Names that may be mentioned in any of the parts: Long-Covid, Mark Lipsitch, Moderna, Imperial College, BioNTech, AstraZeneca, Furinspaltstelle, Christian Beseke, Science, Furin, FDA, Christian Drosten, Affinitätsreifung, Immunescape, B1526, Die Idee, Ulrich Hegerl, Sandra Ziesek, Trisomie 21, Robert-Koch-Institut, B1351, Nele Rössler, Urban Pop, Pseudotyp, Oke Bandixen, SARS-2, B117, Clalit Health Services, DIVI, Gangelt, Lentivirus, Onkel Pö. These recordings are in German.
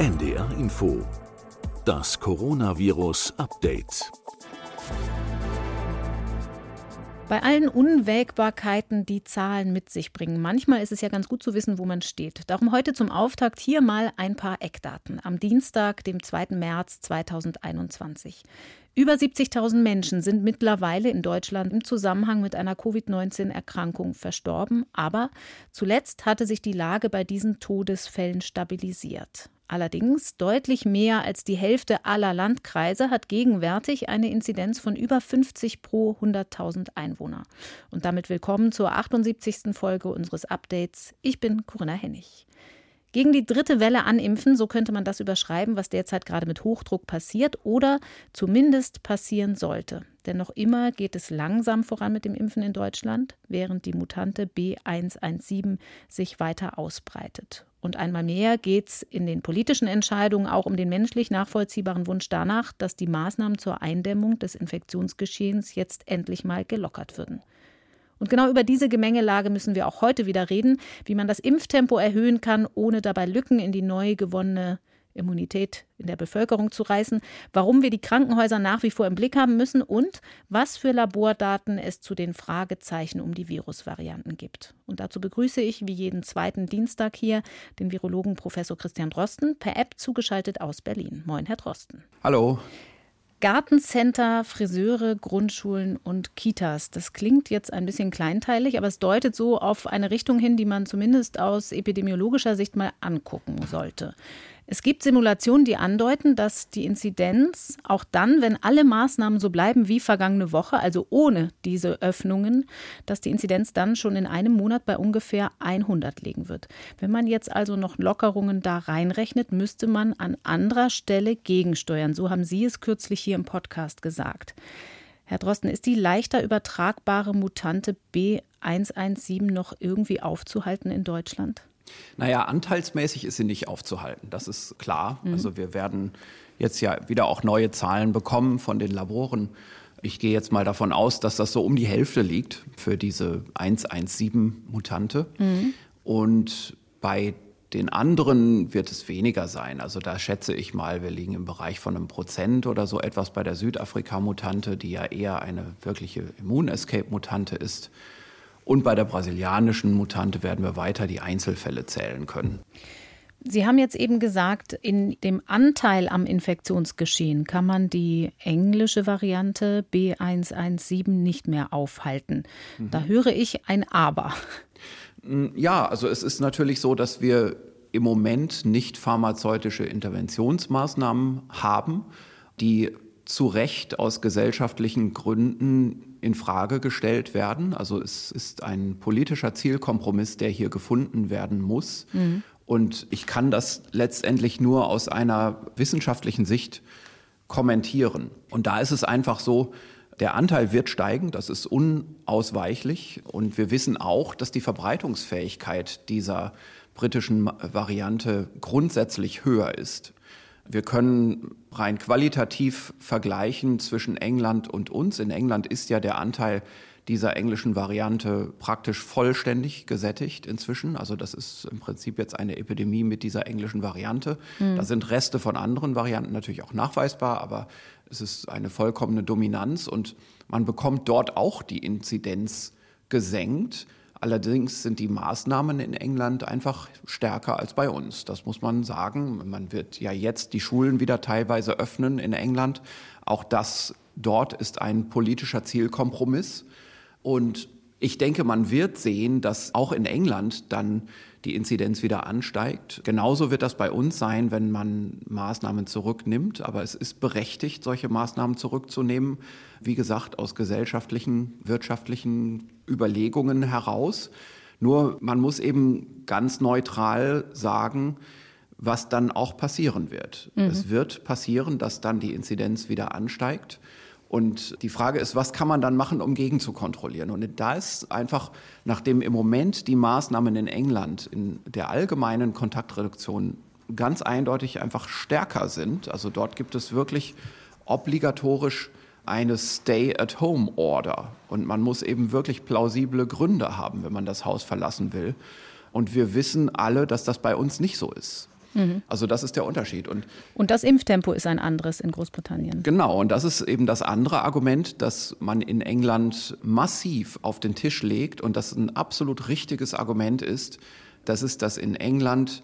NDR Info. Das Coronavirus-Update. Bei allen Unwägbarkeiten, die Zahlen mit sich bringen, manchmal ist es ja ganz gut zu wissen, wo man steht. Darum heute zum Auftakt hier mal ein paar Eckdaten. Am Dienstag, dem 2. März 2021. Über 70.000 Menschen sind mittlerweile in Deutschland im Zusammenhang mit einer Covid-19-Erkrankung verstorben. Aber zuletzt hatte sich die Lage bei diesen Todesfällen stabilisiert. Allerdings deutlich mehr als die Hälfte aller Landkreise hat gegenwärtig eine Inzidenz von über 50 pro 100.000 Einwohner. Und damit willkommen zur 78. Folge unseres Updates. Ich bin Corinna Hennig. Gegen die dritte Welle animpfen, so könnte man das überschreiben, was derzeit gerade mit Hochdruck passiert oder zumindest passieren sollte. Denn noch immer geht es langsam voran mit dem Impfen in Deutschland, während die Mutante B117 sich weiter ausbreitet. Und einmal mehr geht es in den politischen Entscheidungen auch um den menschlich nachvollziehbaren Wunsch danach, dass die Maßnahmen zur Eindämmung des Infektionsgeschehens jetzt endlich mal gelockert würden. Und genau über diese Gemengelage müssen wir auch heute wieder reden, wie man das Impftempo erhöhen kann, ohne dabei Lücken in die neu gewonnene Immunität in der Bevölkerung zu reißen, warum wir die Krankenhäuser nach wie vor im Blick haben müssen und was für Labordaten es zu den Fragezeichen um die Virusvarianten gibt. Und dazu begrüße ich wie jeden zweiten Dienstag hier den Virologen Professor Christian Drosten, per App zugeschaltet aus Berlin. Moin, Herr Drosten. Hallo. Gartencenter, Friseure, Grundschulen und Kitas. Das klingt jetzt ein bisschen kleinteilig, aber es deutet so auf eine Richtung hin, die man zumindest aus epidemiologischer Sicht mal angucken sollte. Es gibt Simulationen, die andeuten, dass die Inzidenz auch dann, wenn alle Maßnahmen so bleiben wie vergangene Woche, also ohne diese Öffnungen, dass die Inzidenz dann schon in einem Monat bei ungefähr 100 liegen wird. Wenn man jetzt also noch Lockerungen da reinrechnet, müsste man an anderer Stelle gegensteuern. So haben Sie es kürzlich hier im Podcast gesagt. Herr Drosten, ist die leichter übertragbare Mutante B117 noch irgendwie aufzuhalten in Deutschland? Naja, anteilsmäßig ist sie nicht aufzuhalten, das ist klar. Also wir werden jetzt ja wieder auch neue Zahlen bekommen von den Laboren. Ich gehe jetzt mal davon aus, dass das so um die Hälfte liegt für diese 117-Mutante. Und bei den anderen wird es weniger sein. Also da schätze ich mal, wir liegen im Bereich von 1% oder so etwas bei der Südafrika-Mutante, die ja eher eine wirkliche Immun-Escape-Mutante ist. Und bei der brasilianischen Mutante werden wir weiter die Einzelfälle zählen können. Sie haben jetzt eben gesagt, in dem Anteil am Infektionsgeschehen kann man die englische Variante B117 nicht mehr aufhalten. Da höre ich ein Aber. Ja, also es ist natürlich so, dass wir im Moment nicht pharmazeutische Interventionsmaßnahmen haben, die zu Recht aus gesellschaftlichen Gründen in Frage gestellt werden. Also es ist ein politischer Zielkompromiss, der hier gefunden werden muss. Und ich kann das letztendlich nur aus einer wissenschaftlichen Sicht kommentieren. Und da ist es einfach so, der Anteil wird steigen, das ist unausweichlich. Und wir wissen auch, dass die Verbreitungsfähigkeit dieser britischen Variante grundsätzlich höher ist. Wir können rein qualitativ vergleichen zwischen England und uns. In England ist ja der Anteil dieser englischen Variante praktisch vollständig gesättigt inzwischen. Also das ist im Prinzip jetzt eine Epidemie mit dieser englischen Variante. Da sind Reste von anderen Varianten natürlich auch nachweisbar, aber es ist eine vollkommene Dominanz und man bekommt dort auch die Inzidenz gesenkt. Allerdings sind die Maßnahmen in England einfach stärker als bei uns. Das muss man sagen. Man wird ja jetzt die Schulen wieder teilweise öffnen in England. Auch das dort ist ein politischer Zielkompromiss. Und ich denke, man wird sehen, dass auch in England dann die Inzidenz wieder ansteigt. Genauso wird das bei uns sein, wenn man Maßnahmen zurücknimmt. Aber es ist berechtigt, solche Maßnahmen zurückzunehmen. Wie gesagt, aus gesellschaftlichen, wirtschaftlichen Überlegungen heraus. Nur man muss eben ganz neutral sagen, was dann auch passieren wird. Es wird passieren, dass dann die Inzidenz wieder ansteigt. Und die Frage ist, was kann man dann machen, um gegen zu kontrollieren? Und da ist einfach, nachdem im Moment die Maßnahmen in England in der allgemeinen Kontaktreduktion ganz eindeutig einfach stärker sind, also dort gibt es wirklich obligatorisch eine Stay-at-Home-Order. Und man muss eben wirklich plausible Gründe haben, wenn man das Haus verlassen will. Und wir wissen alle, dass das bei uns nicht so ist. Mhm. Also das ist der Unterschied. Und das Impftempo ist ein anderes in Großbritannien. Genau, und das ist eben das andere Argument, das man in England massiv auf den Tisch legt und das ein absolut richtiges Argument ist, dass in England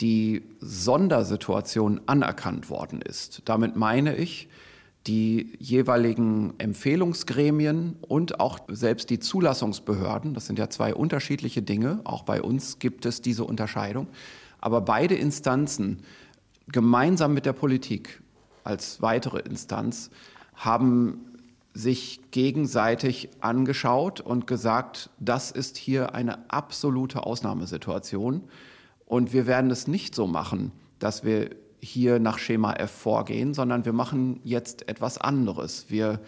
die Sondersituation anerkannt worden ist. Damit meine ich, die jeweiligen Empfehlungsgremien und auch selbst die Zulassungsbehörden, das sind ja zwei unterschiedliche Dinge, auch bei uns gibt es diese Unterscheidung, aber beide Instanzen gemeinsam mit der Politik als weitere Instanz haben sich gegenseitig angeschaut und gesagt, das ist hier eine absolute Ausnahmesituation und wir werden es nicht so machen, dass wir hier nach Schema F vorgehen, sondern wir machen jetzt etwas anderes. Wir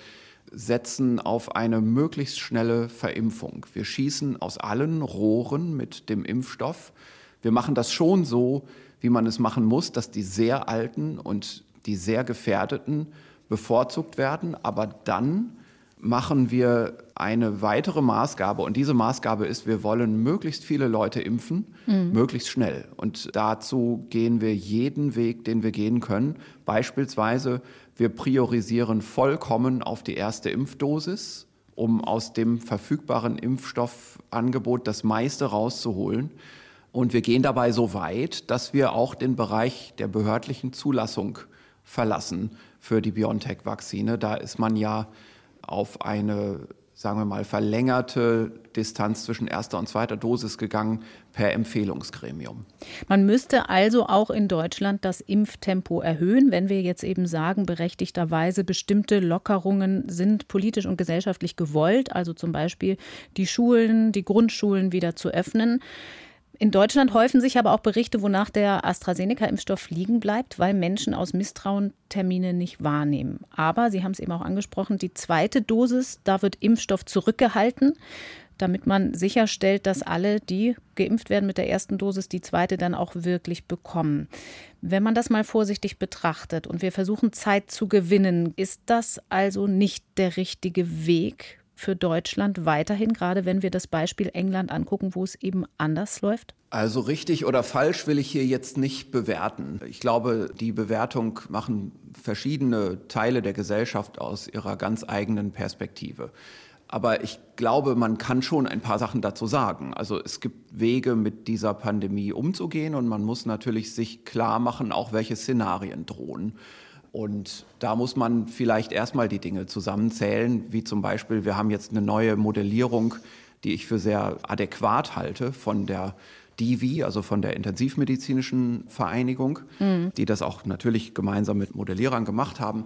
setzen auf eine möglichst schnelle Verimpfung. Wir schießen aus allen Rohren mit dem Impfstoff. Wir machen das schon so, wie man es machen muss, dass die sehr Alten und die sehr Gefährdeten bevorzugt werden. Aber dann machen wir eine weitere Maßgabe. Und diese Maßgabe ist, wir wollen möglichst viele Leute impfen, möglichst schnell. Und dazu gehen wir jeden Weg, den wir gehen können. Beispielsweise, wir priorisieren vollkommen auf die erste Impfdosis, um aus dem verfügbaren Impfstoffangebot das meiste rauszuholen. Und wir gehen dabei so weit, dass wir auch den Bereich der behördlichen Zulassung verlassen für die BioNTech-Vakzine. Da ist man ja auf eine, sagen wir mal, verlängerte Distanz zwischen erster und zweiter Dosis gegangen per Empfehlungsgremium. Man müsste also auch in Deutschland das Impftempo erhöhen, wenn wir jetzt eben sagen, berechtigterweise bestimmte Lockerungen sind politisch und gesellschaftlich gewollt, also zum Beispiel die Schulen, die Grundschulen wieder zu öffnen. In Deutschland häufen sich aber auch Berichte, wonach der AstraZeneca-Impfstoff liegen bleibt, weil Menschen aus Misstrauen Termine nicht wahrnehmen. Aber, Sie haben es eben auch angesprochen, die zweite Dosis, da wird Impfstoff zurückgehalten, damit man sicherstellt, dass alle, die geimpft werden mit der ersten Dosis, die zweite dann auch wirklich bekommen. Wenn man das mal vorsichtig betrachtet und wir versuchen, Zeit zu gewinnen, ist das also nicht der richtige Weg für Deutschland weiterhin, gerade wenn wir das Beispiel England angucken, wo es eben anders läuft? Also richtig oder falsch will ich hier jetzt nicht bewerten. Ich glaube, die Bewertung machen verschiedene Teile der Gesellschaft aus ihrer ganz eigenen Perspektive. Aber ich glaube, man kann schon ein paar Sachen dazu sagen. Also es gibt Wege, mit dieser Pandemie umzugehen und man muss natürlich sich klar machen, auch welche Szenarien drohen. Und da muss man vielleicht erstmal die Dinge zusammenzählen, wie zum Beispiel, wir haben jetzt eine neue Modellierung, die ich für sehr adäquat halte, von der DIVI, also von der Intensivmedizinischen Vereinigung, die das auch natürlich gemeinsam mit Modellierern gemacht haben.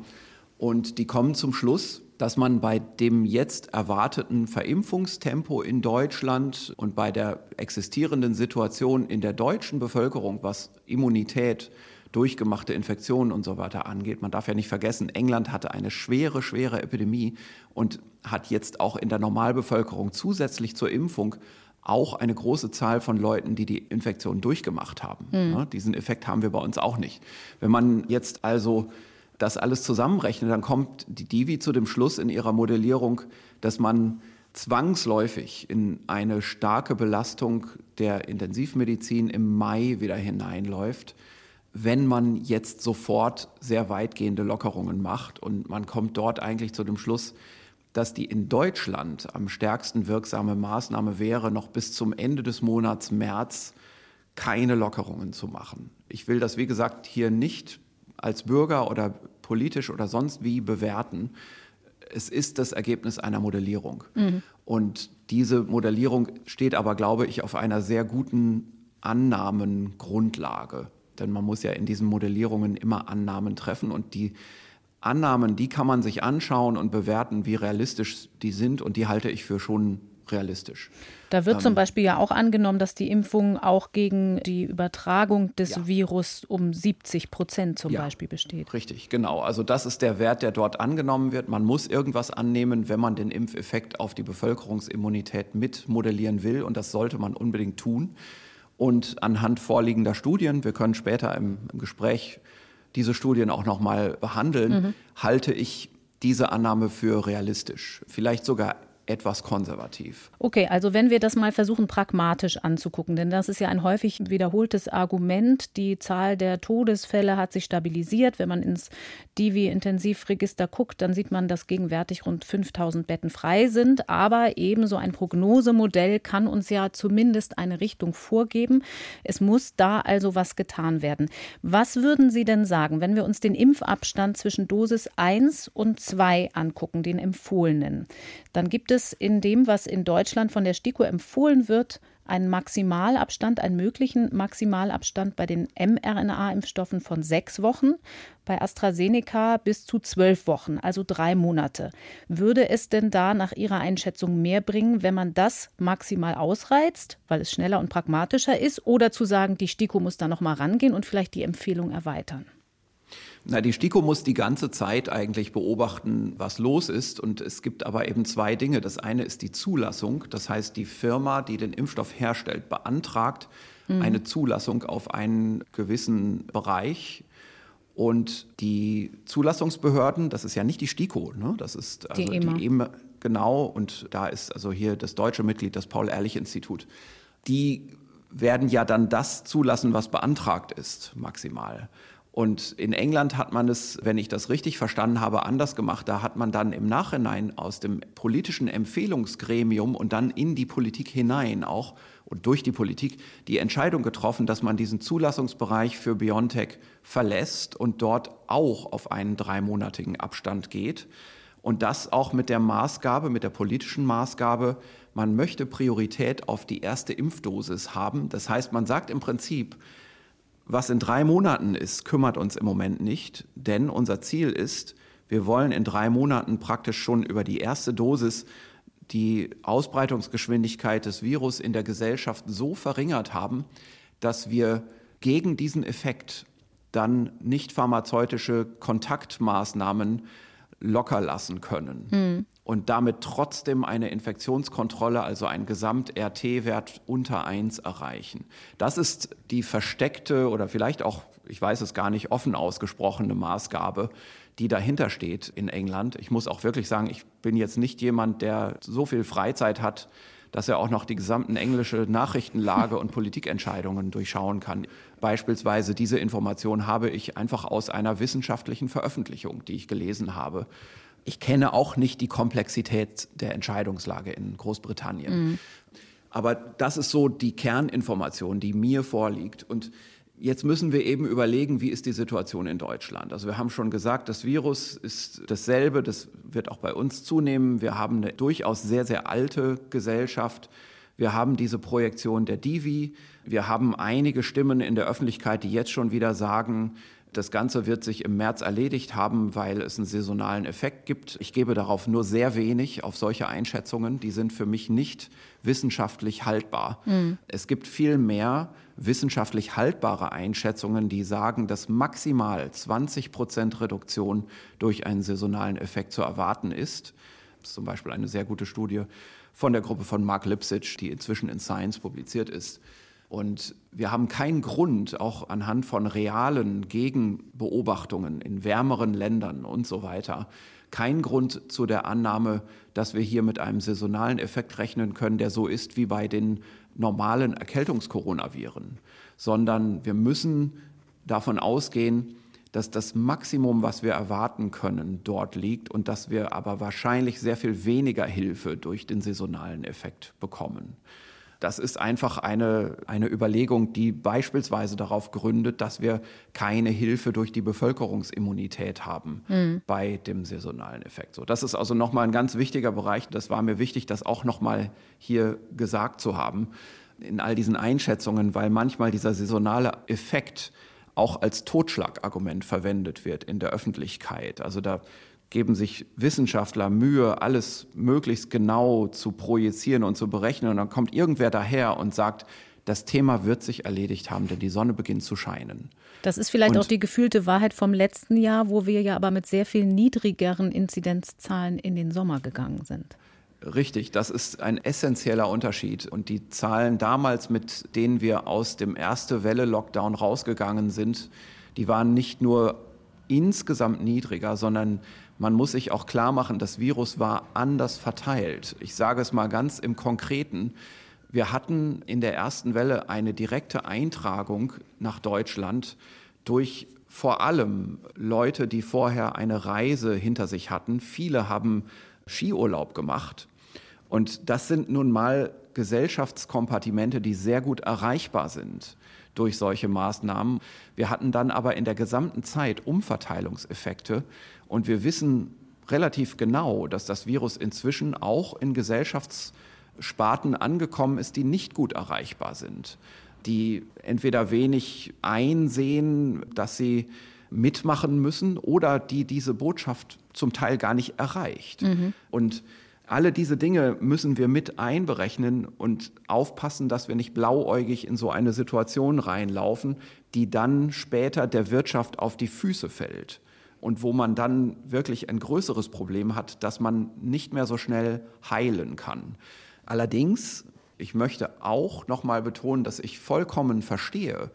Und die kommen zum Schluss, dass man bei dem jetzt erwarteten Verimpfungstempo in Deutschland und bei der existierenden Situation in der deutschen Bevölkerung, was Immunität, durchgemachte Infektionen und so weiter angeht. Man darf ja nicht vergessen, England hatte eine schwere, schwere Epidemie und hat jetzt auch in der Normalbevölkerung zusätzlich zur Impfung auch eine große Zahl von Leuten, die die Infektion durchgemacht haben. Ja, diesen Effekt haben wir bei uns auch nicht. Wenn man jetzt also das alles zusammenrechnet, dann kommt die DIVI zu dem Schluss in ihrer Modellierung, dass man zwangsläufig in eine starke Belastung der Intensivmedizin im Mai wieder hineinläuft, wenn man jetzt sofort sehr weitgehende Lockerungen macht. Und man kommt dort eigentlich zu dem Schluss, dass die in Deutschland am stärksten wirksame Maßnahme wäre, noch bis zum Ende des Monats März keine Lockerungen zu machen. Ich will das, wie gesagt, hier nicht als Bürger oder politisch oder sonst wie bewerten. Es ist das Ergebnis einer Modellierung. Und diese Modellierung steht aber, glaube ich, auf einer sehr guten Annahmengrundlage. Denn man muss ja in diesen Modellierungen immer Annahmen treffen. Und die Annahmen, die kann man sich anschauen und bewerten, wie realistisch die sind. Und die halte ich für schon realistisch. Da wird zum Beispiel ja auch angenommen, dass die Impfung auch gegen die Übertragung des Virus um 70% zum Beispiel besteht. Richtig, genau. Also das ist der Wert, der dort angenommen wird. Man muss irgendwas annehmen, wenn man den Impfeffekt auf die Bevölkerungsimmunität mitmodellieren will. Und das sollte man unbedingt tun. Und anhand vorliegender Studien, wir können später im Gespräch diese Studien auch nochmal behandeln, halte ich diese Annahme für realistisch. Vielleicht sogar etwas konservativ. Okay, also wenn wir das mal versuchen, pragmatisch anzugucken, denn das ist ja ein häufig wiederholtes Argument. Die Zahl der Todesfälle hat sich stabilisiert. Wenn man ins DIVI-Intensivregister guckt, dann sieht man, dass gegenwärtig rund 5000 Betten frei sind. Aber eben so ein Prognosemodell kann uns ja zumindest eine Richtung vorgeben. Es muss da also was getan werden. Was würden Sie denn sagen, wenn wir uns den Impfabstand zwischen Dosis 1 und 2 angucken, den empfohlenen? Dann gibt es in dem, was in Deutschland von der STIKO empfohlen wird, einen Maximalabstand, einen möglichen Maximalabstand bei den mRNA-Impfstoffen von 6 Wochen, bei AstraZeneca bis zu 12 Wochen, also 3 Monate. Würde es denn da nach Ihrer Einschätzung mehr bringen, wenn man das maximal ausreizt, weil es schneller und pragmatischer ist, oder zu sagen, die STIKO muss da nochmal rangehen und vielleicht die Empfehlung erweitern? Na, die STIKO muss die ganze Zeit eigentlich beobachten, was los ist. Und es gibt aber eben 2 Dinge. Das eine ist die Zulassung. Das heißt, die Firma, die den Impfstoff herstellt, beantragt eine Zulassung auf einen gewissen Bereich. Und die Zulassungsbehörden, das ist ja nicht die STIKO, ne? Das ist also die EMA. Genau, und da ist also hier das deutsche Mitglied, das Paul-Ehrlich-Institut. Die werden ja dann das zulassen, was beantragt ist, maximal. Und in England hat man es, wenn ich das richtig verstanden habe, anders gemacht. Da hat man dann im Nachhinein aus dem politischen Empfehlungsgremium und dann in die Politik hinein auch und durch die Politik die Entscheidung getroffen, dass man diesen Zulassungsbereich für BioNTech verlässt und dort auch auf einen 3-monatigen Abstand geht. Und das auch mit der Maßgabe, mit der politischen Maßgabe, man möchte Priorität auf die erste Impfdosis haben. Das heißt, man sagt im Prinzip, was in 3 Monaten ist, kümmert uns im Moment nicht, denn unser Ziel ist, wir wollen in 3 Monaten praktisch schon über die erste Dosis die Ausbreitungsgeschwindigkeit des Virus in der Gesellschaft so verringert haben, dass wir gegen diesen Effekt dann nicht pharmazeutische Kontaktmaßnahmen locker lassen können. Und damit trotzdem eine Infektionskontrolle, also einen Gesamt-RT-Wert unter 1 erreichen. Das ist die versteckte oder vielleicht auch, ich weiß es gar nicht, offen ausgesprochene Maßgabe, die dahinter steht in England. Ich muss auch wirklich sagen, ich bin jetzt nicht jemand, der so viel Freizeit hat, dass er auch noch die gesamten englische Nachrichtenlage und Politikentscheidungen durchschauen kann. Beispielsweise diese Information habe ich einfach aus einer wissenschaftlichen Veröffentlichung, die ich gelesen habe. Ich kenne auch nicht die Komplexität der Entscheidungslage in Großbritannien. Aber das ist so die Kerninformation, die mir vorliegt. Und jetzt müssen wir eben überlegen, wie ist die Situation in Deutschland. Also wir haben schon gesagt, das Virus ist dasselbe, das wird auch bei uns zunehmen. Wir haben eine durchaus sehr, sehr alte Gesellschaft. Wir haben diese Projektion der DIVI. Wir haben einige Stimmen in der Öffentlichkeit, die jetzt schon wieder sagen, das Ganze wird sich im März erledigt haben, weil es einen saisonalen Effekt gibt. Ich gebe darauf nur sehr wenig, auf solche Einschätzungen. Die sind für mich nicht wissenschaftlich haltbar. Es gibt viel mehr wissenschaftlich haltbare Einschätzungen, die sagen, dass maximal 20% Reduktion durch einen saisonalen Effekt zu erwarten ist. Das ist zum Beispiel eine sehr gute Studie von der Gruppe von Mark Lipsitch, die inzwischen in Science publiziert ist. Und wir haben keinen Grund, auch anhand von realen Gegenbeobachtungen in wärmeren Ländern und so weiter, keinen Grund zu der Annahme, dass wir hier mit einem saisonalen Effekt rechnen können, der so ist wie bei den normalen Erkältungskoronaviren, sondern wir müssen davon ausgehen, dass das Maximum, was wir erwarten können, dort liegt und dass wir aber wahrscheinlich sehr viel weniger Hilfe durch den saisonalen Effekt bekommen. Das ist einfach eine Überlegung, die beispielsweise darauf gründet, dass wir keine Hilfe durch die Bevölkerungsimmunität haben bei dem saisonalen Effekt. So, das ist also nochmal ein ganz wichtiger Bereich. Das war mir wichtig, das auch nochmal hier gesagt zu haben in all diesen Einschätzungen, weil manchmal dieser saisonale Effekt auch als Totschlagargument verwendet wird in der Öffentlichkeit. Also da geben sich Wissenschaftler Mühe, alles möglichst genau zu projizieren und zu berechnen. Und dann kommt irgendwer daher und sagt, das Thema wird sich erledigt haben, denn die Sonne beginnt zu scheinen. Das ist vielleicht auch die gefühlte Wahrheit vom letzten Jahr, wo wir ja aber mit sehr viel niedrigeren Inzidenzzahlen in den Sommer gegangen sind. Richtig, das ist ein essentieller Unterschied. Und die Zahlen damals, mit denen wir aus dem Erste-Welle-Lockdown rausgegangen sind, die waren nicht nur insgesamt niedriger, sondern man muss sich auch klar machen, das Virus war anders verteilt. Ich sage es mal ganz im Konkreten. Wir hatten in der ersten Welle eine direkte Eintragung nach Deutschland durch vor allem Leute, die vorher eine Reise hinter sich hatten. Viele haben Skiurlaub gemacht. Und das sind nun mal Gesellschaftskompartimente, die sehr gut erreichbar sind durch solche Maßnahmen. Wir hatten dann aber in der gesamten Zeit Umverteilungseffekte. Und wir wissen relativ genau, dass das Virus inzwischen auch in Gesellschaftssparten angekommen ist, die nicht gut erreichbar sind, die entweder wenig einsehen, dass sie mitmachen müssen, oder die diese Botschaft zum Teil gar nicht erreicht. Und alle diese Dinge müssen wir mit einberechnen und aufpassen, dass wir nicht blauäugig in so eine Situation reinlaufen, die dann später der Wirtschaft auf die Füße fällt und wo man dann wirklich ein größeres Problem hat, dass man nicht mehr so schnell heilen kann. Allerdings, ich möchte auch noch mal betonen, dass ich vollkommen verstehe,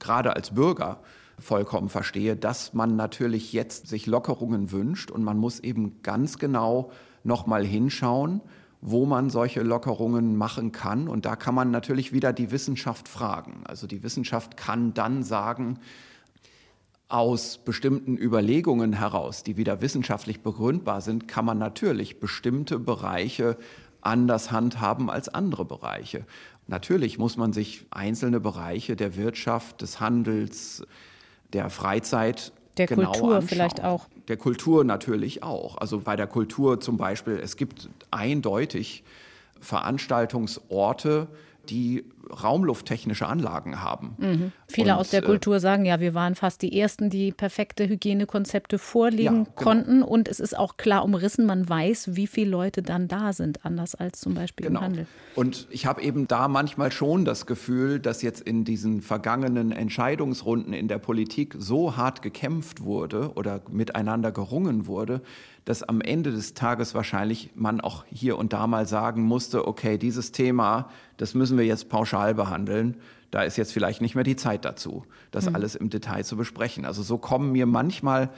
gerade als Bürger, vollkommen verstehe, dass man natürlich jetzt sich Lockerungen wünscht, und man muss eben ganz genau noch mal hinschauen, wo man solche Lockerungen machen kann. Und da kann man natürlich wieder die Wissenschaft fragen. Also die Wissenschaft kann dann sagen, aus bestimmten Überlegungen heraus, die wieder wissenschaftlich begründbar sind, kann man natürlich bestimmte Bereiche anders handhaben als andere Bereiche. Natürlich muss man sich einzelne Bereiche der Wirtschaft, des Handels, der Freizeit, der genau Kultur anschauen. Vielleicht auch. Der Kultur natürlich auch. Also bei der Kultur zum Beispiel, es gibt eindeutig Veranstaltungsorte, die raumlufttechnische Anlagen haben. Viele aus der Kultur sagen, ja, wir waren fast die Ersten, die perfekte Hygienekonzepte vorlegen konnten. Und es ist auch klar umrissen, man weiß, wie viele Leute dann da sind, anders als zum Beispiel im Handel. Und ich habe eben da manchmal schon das Gefühl, dass jetzt in diesen vergangenen Entscheidungsrunden in der Politik so hart gekämpft wurde oder miteinander gerungen wurde, dass am Ende des Tages wahrscheinlich man auch hier und da mal sagen musste, okay, dieses Thema, das müssen wir jetzt pauschal behandeln, da ist jetzt vielleicht nicht mehr die Zeit dazu, das alles im Detail zu besprechen. Also so kommen mir manchmal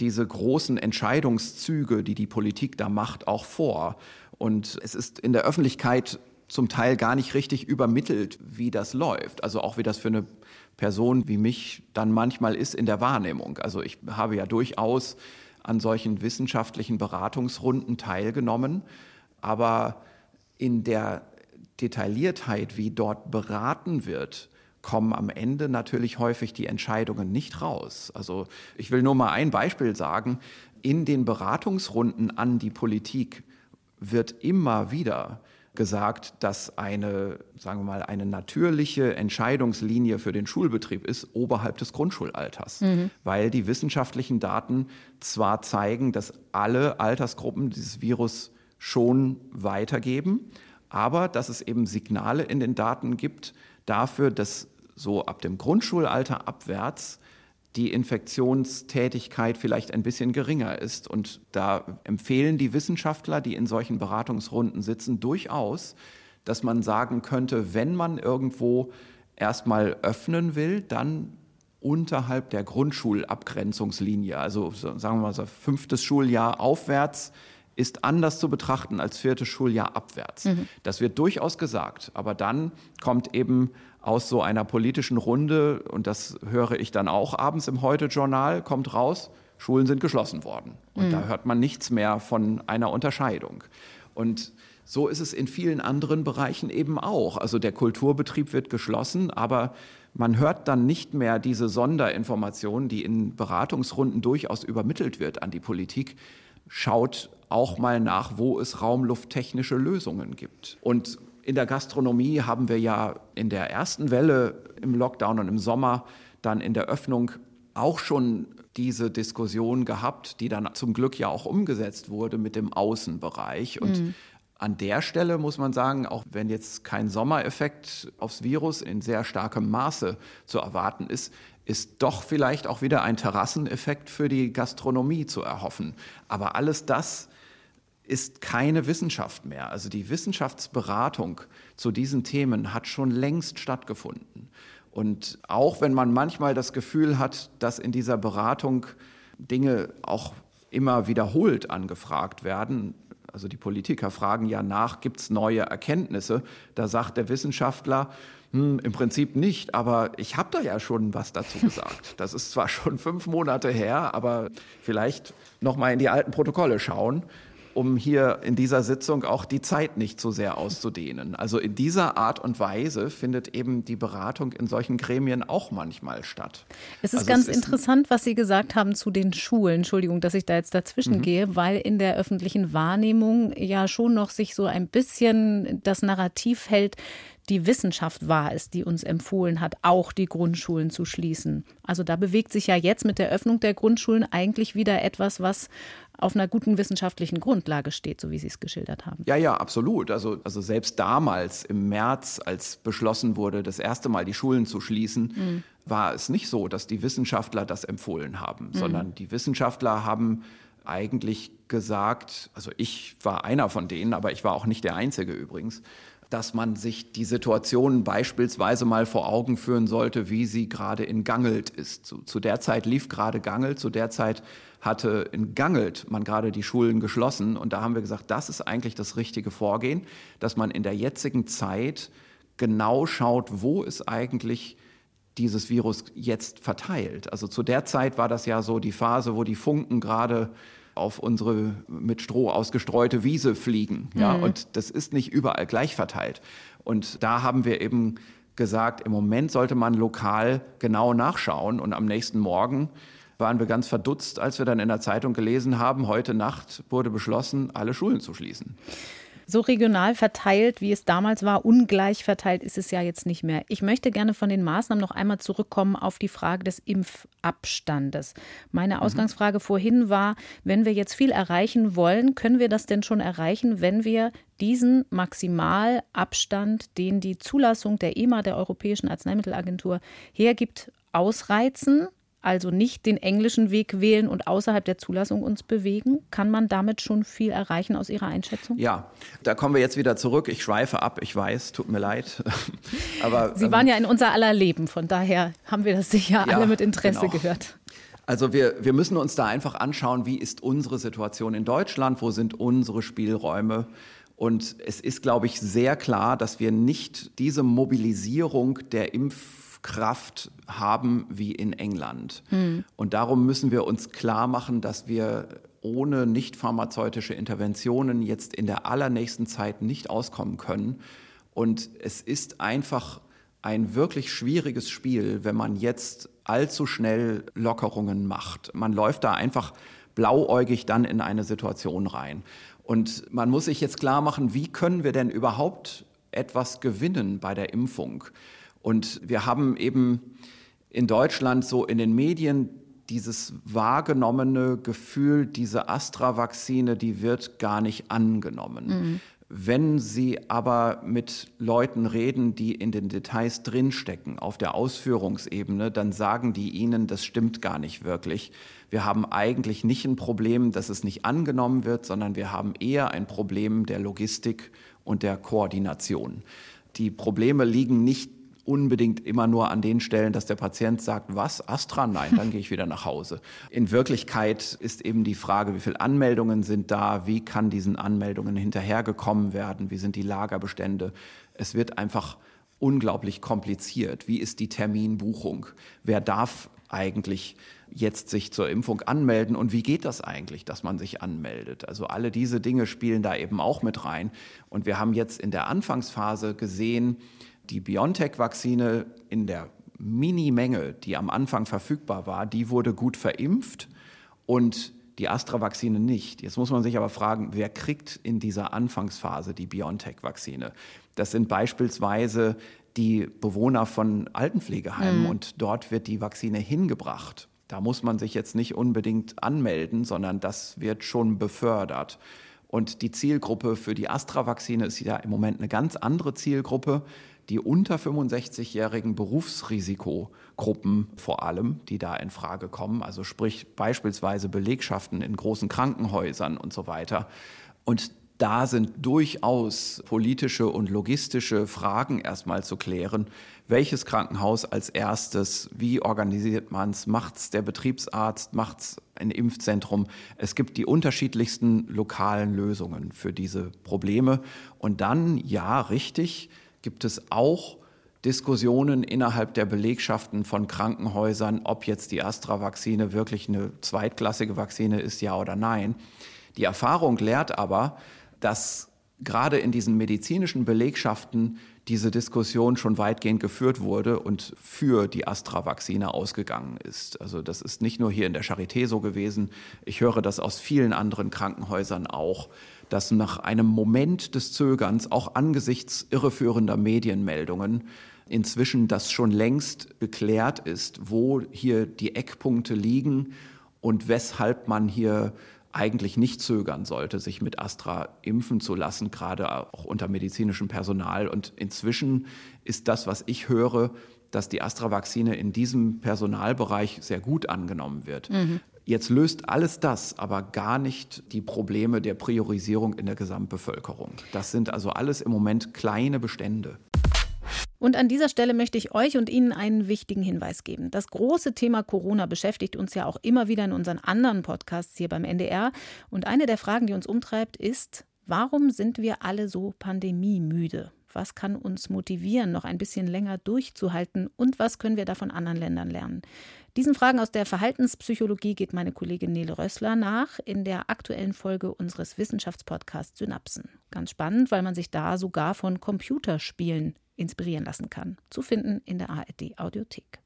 diese großen Entscheidungszüge, die die Politik da macht, auch vor. Und es ist in der Öffentlichkeit zum Teil gar nicht richtig übermittelt, wie das läuft. Also auch wie das für eine Person wie mich dann manchmal ist in der Wahrnehmung. Also ich habe ja durchaus an solchen wissenschaftlichen Beratungsrunden teilgenommen. Aber in der Detailliertheit, wie dort beraten wird, kommen am Ende natürlich häufig die Entscheidungen nicht raus. Also ich will nur mal ein Beispiel sagen. In den Beratungsrunden an die Politik wird immer wieder gesagt, dass eine, sagen wir mal, eine natürliche Entscheidungslinie für den Schulbetrieb ist oberhalb des Grundschulalters, weil die wissenschaftlichen Daten zwar zeigen, dass alle Altersgruppen dieses Virus schon weitergeben, aber dass es eben Signale in den Daten gibt dafür, dass so ab dem Grundschulalter abwärts die Infektionstätigkeit vielleicht ein bisschen geringer ist. Und da empfehlen die Wissenschaftler, die in solchen Beratungsrunden sitzen, durchaus, dass man sagen könnte, wenn man irgendwo erstmal öffnen will, dann unterhalb der Grundschulabgrenzungslinie. Also sagen wir mal, so fünftes Schuljahr aufwärts ist anders zu betrachten als viertes Schuljahr abwärts. Das wird durchaus gesagt. Aber dann kommt eben aus so einer politischen Runde, und das höre ich dann auch abends im Heute-Journal, kommt raus, Schulen sind geschlossen worden. Und da hört man nichts mehr von einer Unterscheidung. Und so ist es in vielen anderen Bereichen eben auch. Also der Kulturbetrieb wird geschlossen, aber man hört dann nicht mehr diese Sonderinformation, die in Beratungsrunden durchaus übermittelt wird an die Politik. Schaut auch mal nach, wo es raumlufttechnische Lösungen gibt. Und in der Gastronomie haben wir ja in der ersten Welle im Lockdown und im Sommer dann in der Öffnung auch schon diese Diskussion gehabt, die dann zum Glück ja auch umgesetzt wurde mit dem Außenbereich. Und an der Stelle muss man sagen, auch wenn jetzt kein Sommereffekt aufs Virus in sehr starkem Maße zu erwarten ist, ist doch vielleicht auch wieder ein Terrasseneffekt für die Gastronomie zu erhoffen. Aber alles das ist keine Wissenschaft mehr. Also die Wissenschaftsberatung zu diesen Themen hat schon längst stattgefunden. Und auch wenn man manchmal das Gefühl hat, dass in dieser Beratung Dinge auch immer wiederholt angefragt werden. Also die Politiker fragen ja nach, gibt es neue Erkenntnisse? Da sagt der Wissenschaftler, im Prinzip nicht, aber ich habe da ja schon was dazu gesagt. Das ist zwar schon 5 Monate her, aber vielleicht noch mal in die alten Protokolle schauen, um hier in dieser Sitzung auch die Zeit nicht zu sehr auszudehnen. Also in dieser Art und Weise findet eben die Beratung in solchen Gremien auch manchmal statt. Es ist also ganz interessant, was Sie gesagt haben zu den Schulen. Entschuldigung, dass ich da jetzt dazwischen gehe, weil in der öffentlichen Wahrnehmung ja schon noch sich so ein bisschen das Narrativ hält, die Wissenschaft war es, die uns empfohlen hat, auch die Grundschulen zu schließen. Also da bewegt sich ja jetzt mit der Öffnung der Grundschulen eigentlich wieder etwas, was auf einer guten wissenschaftlichen Grundlage steht, so wie Sie es geschildert haben. Ja, ja, absolut. Also selbst damals im März, als beschlossen wurde, das erste Mal die Schulen zu schließen, war es nicht so, dass die Wissenschaftler das empfohlen haben, sondern die Wissenschaftler haben eigentlich gesagt, also ich war einer von denen, aber ich war auch nicht der Einzige übrigens, dass man sich die Situation beispielsweise mal vor Augen führen sollte, wie sie gerade in Gangelt ist. Zu der Zeit lief gerade Gangelt, zu der Zeit hatte in Gangelt man gerade die Schulen geschlossen. Und da haben wir gesagt, das ist eigentlich das richtige Vorgehen, dass man in der jetzigen Zeit genau schaut, wo ist eigentlich dieses Virus jetzt verteilt. Also zu der Zeit war das ja so die Phase, wo die Funken gerade auf unsere mit Stroh ausgestreute Wiese fliegen. Ja? Und das ist nicht überall gleich verteilt. Und da haben wir eben gesagt, im Moment sollte man lokal genau nachschauen. Und am nächsten Morgen waren wir ganz verdutzt, als wir dann in der Zeitung gelesen haben, heute Nacht wurde beschlossen, alle Schulen zu schließen. So regional verteilt, wie es damals war, ungleich verteilt ist es ja jetzt nicht mehr. Ich möchte gerne von den Maßnahmen noch einmal zurückkommen auf die Frage des Impfabstandes. Meine Ausgangsfrage vorhin war, wenn wir jetzt viel erreichen wollen, können wir das denn schon erreichen, wenn wir diesen Maximalabstand, den die Zulassung der EMA, der Europäischen Arzneimittelagentur, hergibt, ausreizen? Also nicht den englischen Weg wählen und außerhalb der Zulassung uns bewegen? Kann man damit schon viel erreichen aus Ihrer Einschätzung? Ja, da kommen wir jetzt wieder zurück. Ich schweife ab, ich weiß, tut mir leid. Aber Sie waren ja in unser aller Leben, von daher haben wir das sicher alle mit Interesse gehört. Also wir müssen uns da einfach anschauen, wie ist unsere Situation in Deutschland, wo sind unsere Spielräume? Und es ist, glaube ich, sehr klar, dass wir nicht diese Mobilisierung der Impfkraft haben wie in England. Und darum müssen wir uns klar machen, dass wir ohne nicht pharmazeutische Interventionen jetzt in der allernächsten Zeit nicht auskommen können. Und es ist einfach ein wirklich schwieriges Spiel, wenn man jetzt allzu schnell Lockerungen macht. Man läuft da einfach blauäugig dann in eine Situation rein. Und man muss sich jetzt klar machen, wie können wir denn überhaupt etwas gewinnen bei der Impfung? Und wir haben eben in Deutschland so in den Medien dieses wahrgenommene Gefühl, diese Astra-Vakzine, die wird gar nicht angenommen. Wenn Sie aber mit Leuten reden, die in den Details drinstecken, auf der Ausführungsebene, dann sagen die Ihnen, das stimmt gar nicht wirklich. Wir haben eigentlich nicht ein Problem, dass es nicht angenommen wird, sondern wir haben eher ein Problem der Logistik und der Koordination. Die Probleme liegen nicht unbedingt immer nur an den Stellen, dass der Patient sagt, was, Astra? Nein, dann gehe ich wieder nach Hause. In Wirklichkeit ist eben die Frage, wie viele Anmeldungen sind da, wie kann diesen Anmeldungen hinterhergekommen werden, wie sind die Lagerbestände. Es wird einfach unglaublich kompliziert. Wie ist die Terminbuchung? Wer darf eigentlich jetzt sich zur Impfung anmelden und wie geht das eigentlich, dass man sich anmeldet? Also alle diese Dinge spielen da eben auch mit rein. Und wir haben jetzt in der Anfangsphase gesehen, die BioNTech-Vakzine in der Minimenge, die am Anfang verfügbar war, die wurde gut verimpft und die Astra-Vakzine nicht. Jetzt muss man sich aber fragen, wer kriegt in dieser Anfangsphase die BioNTech-Vakzine? Das sind beispielsweise die Bewohner von Altenpflegeheimen und dort wird die Vakzine hingebracht. Da muss man sich jetzt nicht unbedingt anmelden, sondern das wird schon befördert. Und die Zielgruppe für die Astra-Vakzine ist ja im Moment eine ganz andere Zielgruppe. Die unter 65-jährigen Berufsrisikogruppen vor allem, die da in Frage kommen, also sprich beispielsweise Belegschaften in großen Krankenhäusern und so weiter. Und da sind durchaus politische und logistische Fragen erstmal zu klären. Welches Krankenhaus als erstes? Wie organisiert man es? Macht's der Betriebsarzt? Macht's ein Impfzentrum? Es gibt die unterschiedlichsten lokalen Lösungen für diese Probleme. Und dann, ja, richtig, gibt es auch Diskussionen innerhalb der Belegschaften von Krankenhäusern, ob jetzt die Astra-Vakzine wirklich eine zweitklassige Vakzine ist, ja oder nein. Die Erfahrung lehrt aber, dass gerade in diesen medizinischen Belegschaften diese Diskussion schon weitgehend geführt wurde und für die Astra-Vakzine ausgegangen ist. Also das ist nicht nur hier in der Charité so gewesen. Ich höre das aus vielen anderen Krankenhäusern auch, dass nach einem Moment des Zögerns, auch angesichts irreführender Medienmeldungen, inzwischen das schon längst geklärt ist, wo hier die Eckpunkte liegen und weshalb man hier eigentlich nicht zögern sollte, sich mit Astra impfen zu lassen, gerade auch unter medizinischem Personal. Und inzwischen ist das, was ich höre, dass die Astra-Vakzine in diesem Personalbereich sehr gut angenommen wird. Mhm. Jetzt löst alles das aber gar nicht die Probleme der Priorisierung in der Gesamtbevölkerung. Das sind also alles im Moment kleine Bestände. Und an dieser Stelle möchte ich euch und Ihnen einen wichtigen Hinweis geben. Das große Thema Corona beschäftigt uns ja auch immer wieder in unseren anderen Podcasts hier beim NDR. Und eine der Fragen, die uns umtreibt, ist: Warum sind wir alle so pandemiemüde? Was kann uns motivieren, noch ein bisschen länger durchzuhalten? Und was können wir da von anderen Ländern lernen? Diesen Fragen aus der Verhaltenspsychologie geht meine Kollegin Nele Rössler nach in der aktuellen Folge unseres Wissenschaftspodcasts Synapsen. Ganz spannend, weil man sich da sogar von Computerspielen inspirieren lassen kann. Zu finden in der ARD-Audiothek.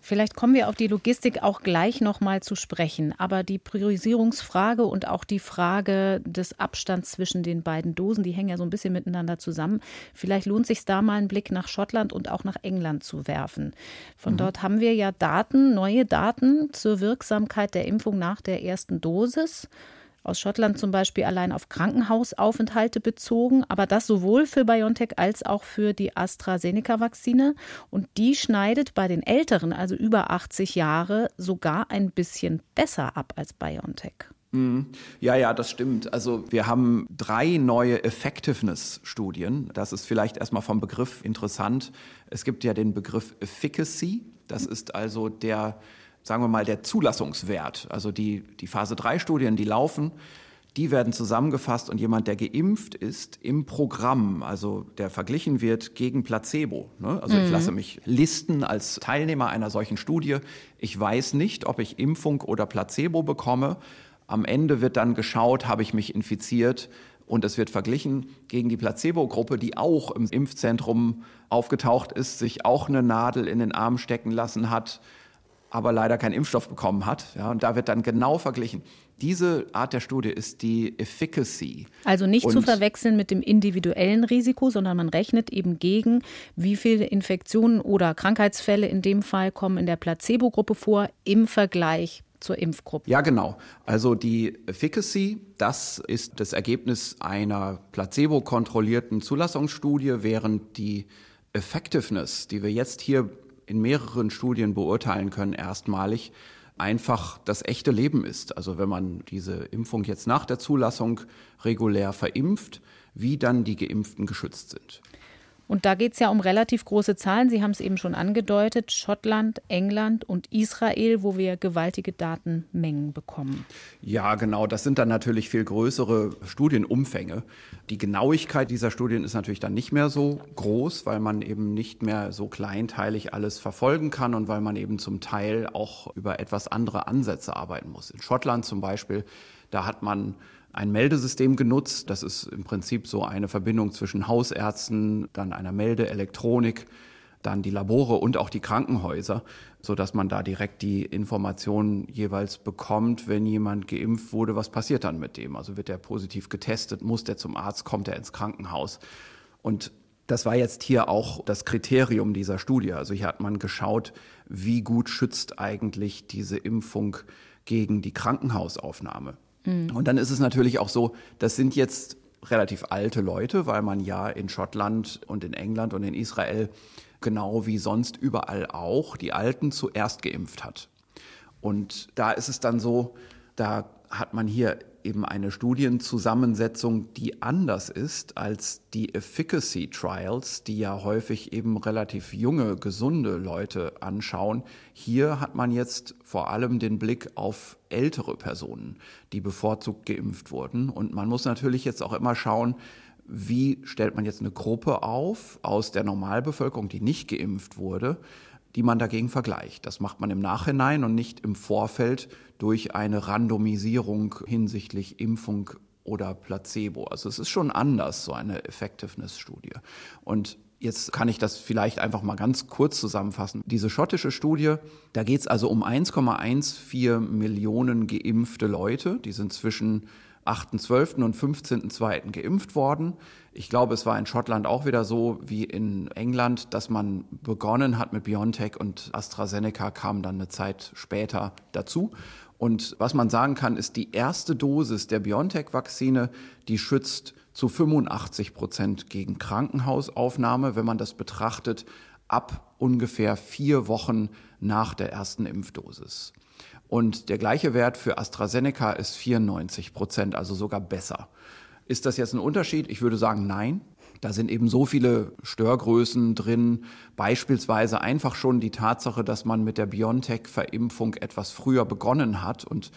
Vielleicht kommen wir auf die Logistik auch gleich nochmal zu sprechen. Aber die Priorisierungsfrage und auch die Frage des Abstands zwischen den beiden Dosen, die hängen ja so ein bisschen miteinander zusammen. Vielleicht lohnt sich da mal einen Blick nach Schottland und auch nach England zu werfen. Von dort haben wir ja Daten, neue Daten zur Wirksamkeit der Impfung nach der ersten Dosis. Aus Schottland zum Beispiel allein auf Krankenhausaufenthalte bezogen, aber das sowohl für BioNTech als auch für die AstraZeneca-Vakzine. Und die schneidet bei den Älteren, also über 80 Jahre, sogar ein bisschen besser ab als BioNTech. Ja, das stimmt. Also wir haben 3 neue Effectiveness-Studien. Das ist vielleicht erstmal vom Begriff interessant. Es gibt ja den Begriff Efficacy. Das ist also der, sagen wir mal, der Zulassungswert, also die Phase-3-Studien, die laufen, die werden zusammengefasst und jemand, der geimpft ist, im Programm, also der verglichen wird gegen Placebo. Ne? Also ich lasse mich listen als Teilnehmer einer solchen Studie. Ich weiß nicht, ob ich Impfung oder Placebo bekomme. Am Ende wird dann geschaut, habe ich mich infiziert? Und es wird verglichen gegen die Placebo-Gruppe, die auch im Impfzentrum aufgetaucht ist, sich auch eine Nadel in den Arm stecken lassen hat, aber leider keinen Impfstoff bekommen hat. Ja, und da wird dann genau verglichen. Diese Art der Studie ist die Efficacy. Also nicht zu verwechseln mit dem individuellen Risiko, sondern man rechnet eben gegen, wie viele Infektionen oder Krankheitsfälle in dem Fall kommen in der Placebo-Gruppe vor im Vergleich zur Impfgruppe. Ja, genau. Also die Efficacy, das ist das Ergebnis einer placebo-kontrollierten Zulassungsstudie, während die Effectiveness, die wir jetzt hier in mehreren Studien beurteilen können, erstmalig einfach das echte Leben ist. Also wenn man diese Impfung jetzt nach der Zulassung regulär verimpft, wie dann die Geimpften geschützt sind. Und da geht es ja um relativ große Zahlen. Sie haben es eben schon angedeutet, Schottland, England und Israel, wo wir gewaltige Datenmengen bekommen. Ja, genau. Das sind dann natürlich viel größere Studienumfänge. Die Genauigkeit dieser Studien ist natürlich dann nicht mehr so groß, weil man eben nicht mehr so kleinteilig alles verfolgen kann und weil man eben zum Teil auch über etwas andere Ansätze arbeiten muss. In Schottland zum Beispiel, da hat man ein Meldesystem genutzt. Das ist im Prinzip so eine Verbindung zwischen Hausärzten, dann einer Meldeelektronik, dann die Labore und auch die Krankenhäuser, sodass man da direkt die Informationen jeweils bekommt, wenn jemand geimpft wurde, was passiert dann mit dem? Also wird der positiv getestet, muss der zum Arzt, kommt er ins Krankenhaus? Und das war jetzt hier auch das Kriterium dieser Studie. Also hier hat man geschaut, wie gut schützt eigentlich diese Impfung gegen die Krankenhausaufnahme. Und dann ist es natürlich auch so, das sind jetzt relativ alte Leute, weil man ja in Schottland und in England und in Israel genau wie sonst überall auch die Alten zuerst geimpft hat. Und da ist es dann so, da hat man hier eben eine Studienzusammensetzung, die anders ist als die Efficacy Trials, die ja häufig eben relativ junge, gesunde Leute anschauen. Hier hat man jetzt vor allem den Blick auf ältere Personen, die bevorzugt geimpft wurden. Und man muss natürlich jetzt auch immer schauen, wie stellt man jetzt eine Gruppe auf aus der Normalbevölkerung, die nicht geimpft wurde, die man dagegen vergleicht. Das macht man im Nachhinein und nicht im Vorfeld durch eine Randomisierung hinsichtlich Impfung oder Placebo. Also es ist schon anders, so eine Effectiveness-Studie. Und jetzt kann ich das vielleicht einfach mal ganz kurz zusammenfassen. Diese schottische Studie, da geht es also um 1,14 Millionen geimpfte Leute. Die sind zwischen 8.12. und 15.2. geimpft worden. Ich glaube, es war in Schottland auch wieder so wie in England, dass man begonnen hat mit BioNTech und AstraZeneca kam dann eine Zeit später dazu. Und was man sagen kann, ist, die erste Dosis der BioNTech-Vakzine, die schützt zu 85% gegen Krankenhausaufnahme, wenn man das betrachtet, ab ungefähr 4 Wochen nach der ersten Impfdosis. Und der gleiche Wert für AstraZeneca ist 94%, also sogar besser. Ist das jetzt ein Unterschied? Ich würde sagen, nein. Da sind eben so viele Störgrößen drin, beispielsweise einfach schon die Tatsache, dass man mit der BioNTech-Verimpfung etwas früher begonnen hat und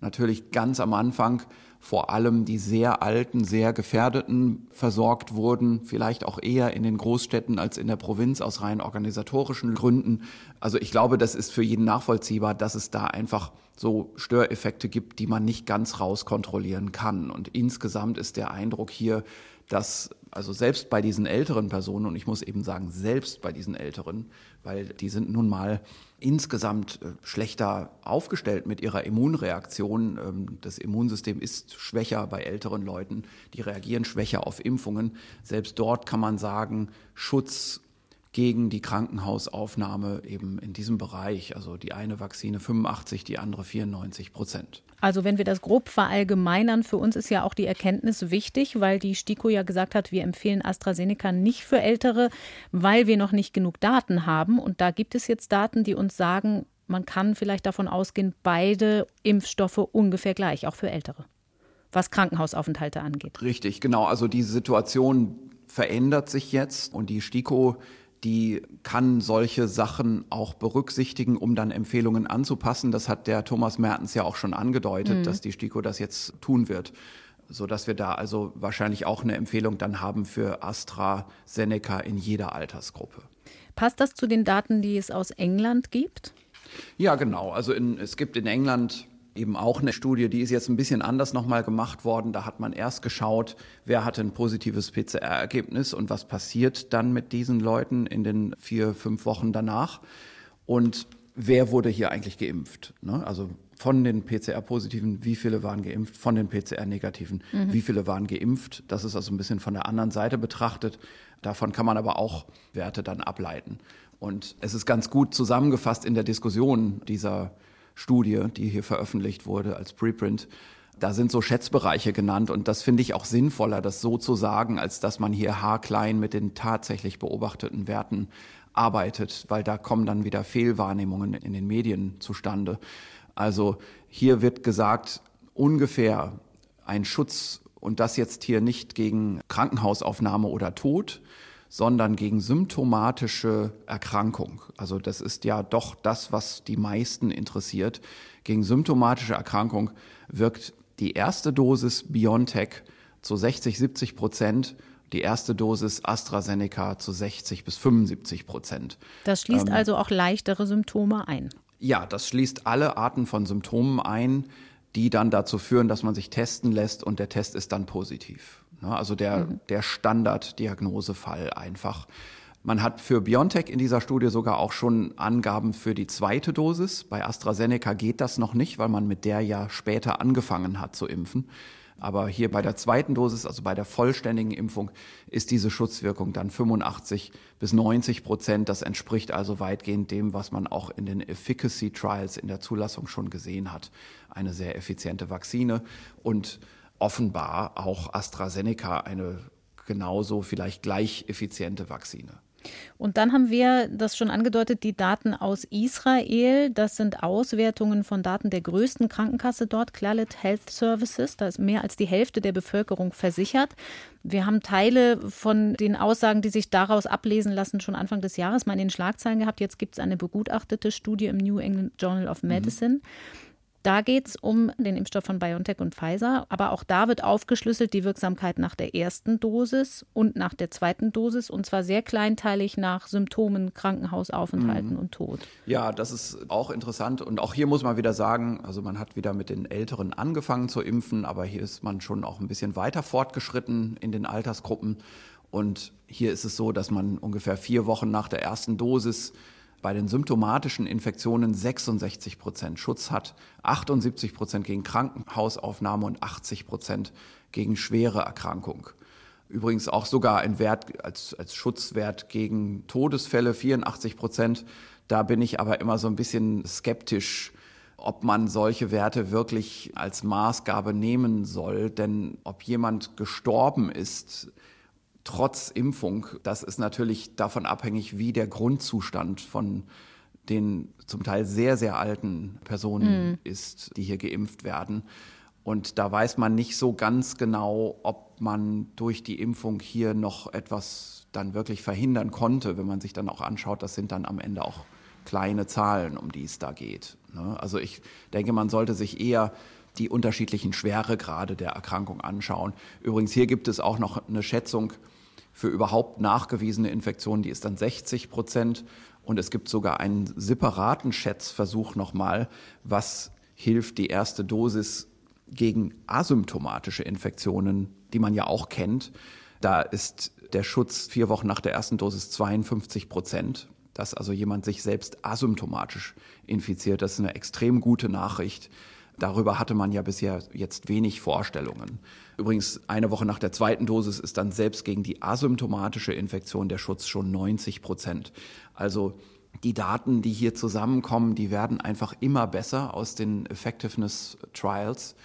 natürlich ganz am Anfang vor allem die sehr alten, sehr gefährdeten versorgt wurden, vielleicht auch eher in den Großstädten als in der Provinz aus rein organisatorischen Gründen. Also ich glaube, das ist für jeden nachvollziehbar, dass es da einfach so Störeffekte gibt, die man nicht ganz rauskontrollieren kann. Und insgesamt ist der Eindruck hier, dass also selbst bei diesen älteren Personen, und ich muss eben sagen, selbst bei diesen älteren, weil die sind nun mal insgesamt schlechter aufgestellt mit ihrer Immunreaktion. Das Immunsystem ist schwächer bei älteren Leuten, die reagieren schwächer auf Impfungen. Selbst dort kann man sagen, Schutz gegen die Krankenhausaufnahme eben in diesem Bereich. Also die eine Vakzine 85, die andere 94%. Also wenn wir das grob verallgemeinern, für uns ist ja auch die Erkenntnis wichtig, weil die STIKO ja gesagt hat, wir empfehlen AstraZeneca nicht für Ältere, weil wir noch nicht genug Daten haben. Und da gibt es jetzt Daten, die uns sagen, man kann vielleicht davon ausgehen, beide Impfstoffe ungefähr gleich, auch für Ältere, was Krankenhausaufenthalte angeht. Richtig, genau. Also die Situation verändert sich jetzt und die STIKO, die kann solche Sachen auch berücksichtigen, um dann Empfehlungen anzupassen. Das hat der Thomas Mertens ja auch schon angedeutet, dass die STIKO das jetzt tun wird, sodass wir da also wahrscheinlich auch eine Empfehlung dann haben für AstraZeneca in jeder Altersgruppe. Passt das zu den Daten, die es aus England gibt? Ja, genau. Also es gibt in England eben auch eine Studie, die ist jetzt ein bisschen anders nochmal gemacht worden. Da hat man erst geschaut, wer hatte ein positives PCR-Ergebnis und was passiert dann mit diesen Leuten in den 4-5 Wochen danach und wer wurde hier eigentlich geimpft. Ne? Also von den PCR-Positiven, wie viele waren geimpft, von den PCR-Negativen, wie viele waren geimpft. Das ist also ein bisschen von der anderen Seite betrachtet. Davon kann man aber auch Werte dann ableiten. Und es ist ganz gut zusammengefasst in der Diskussion dieser Studie, die hier veröffentlicht wurde als Preprint. Da sind so Schätzbereiche genannt und das finde ich auch sinnvoller, das so zu sagen, als dass man hier haarklein mit den tatsächlich beobachteten Werten arbeitet, weil da kommen dann wieder Fehlwahrnehmungen in den Medien zustande. Also hier wird gesagt, ungefähr ein Schutz und das jetzt hier nicht gegen Krankenhausaufnahme oder Tod, sondern gegen symptomatische Erkrankung. Also das ist ja doch das, was die meisten interessiert. Gegen symptomatische Erkrankung wirkt die erste Dosis BioNTech zu 60-70%, die erste Dosis AstraZeneca zu 60-75%. Das schließt also auch leichtere Symptome ein. Ja, das schließt alle Arten von Symptomen ein, die dann dazu führen, dass man sich testen lässt und der Test ist dann positiv. Also der Standarddiagnosefall einfach. Man hat für BioNTech in dieser Studie sogar auch schon Angaben für die zweite Dosis. Bei AstraZeneca geht das noch nicht, weil man mit der ja später angefangen hat zu impfen. Aber hier bei der zweiten Dosis, also bei der vollständigen Impfung, ist diese Schutzwirkung dann 85-90%. Das entspricht also weitgehend dem, was man auch in den Efficacy Trials in der Zulassung schon gesehen hat. Eine sehr effiziente Vakzine und offenbar auch AstraZeneca eine genauso vielleicht gleich effiziente Vakzine. Und dann haben wir das schon angedeutet, die Daten aus Israel. Das sind Auswertungen von Daten der größten Krankenkasse dort, Clalit Health Services. Da ist mehr als die Hälfte der Bevölkerung versichert. Wir haben Teile von den Aussagen, die sich daraus ablesen lassen, schon Anfang des Jahres mal in den Schlagzeilen gehabt. Jetzt gibt es eine begutachtete Studie im New England Journal of Medicine. Da geht es um den Impfstoff von BioNTech und Pfizer. Aber auch da wird aufgeschlüsselt die Wirksamkeit nach der ersten Dosis und nach der zweiten Dosis. Und zwar sehr kleinteilig nach Symptomen, Krankenhausaufenthalten und Tod. Ja, das ist auch interessant. Und auch hier muss man wieder sagen, also man hat wieder mit den Älteren angefangen zu impfen. Aber hier ist man schon auch ein bisschen weiter fortgeschritten in den Altersgruppen. Und hier ist es so, dass man ungefähr 4 Wochen nach der ersten Dosis bei den symptomatischen Infektionen 66% Schutz hat, 78% gegen Krankenhausaufnahme und 80% gegen schwere Erkrankung. Übrigens auch sogar ein Wert als Schutzwert gegen Todesfälle, 84%. Da bin ich aber immer so ein bisschen skeptisch, ob man solche Werte wirklich als Maßgabe nehmen soll. Denn ob jemand gestorben ist, trotz Impfung, das ist natürlich davon abhängig, wie der Grundzustand von den zum Teil sehr, sehr alten Personen ist, die hier geimpft werden. Und da weiß man nicht so ganz genau, ob man durch die Impfung hier noch etwas dann wirklich verhindern konnte, wenn man sich dann auch anschaut, das sind dann am Ende auch kleine Zahlen, um die es da geht. Also ich denke, man sollte sich eher die unterschiedlichen Schweregrade der Erkrankung anschauen. Übrigens, hier gibt es auch noch eine Schätzung für überhaupt nachgewiesene Infektionen, die ist dann 60%. Und es gibt sogar einen separaten Schätzversuch nochmal, was hilft die erste Dosis gegen asymptomatische Infektionen, die man ja auch kennt. Da ist der Schutz 4 Wochen nach der ersten Dosis 52%, dass also jemand sich selbst asymptomatisch infiziert. Das ist eine extrem gute Nachricht. Darüber hatte man ja bisher jetzt wenig Vorstellungen. Übrigens, 1 Woche nach der zweiten Dosis ist dann selbst gegen die asymptomatische Infektion der Schutz schon 90%. Also die Daten, die hier zusammenkommen, die werden einfach immer besser aus den Effectiveness Trials.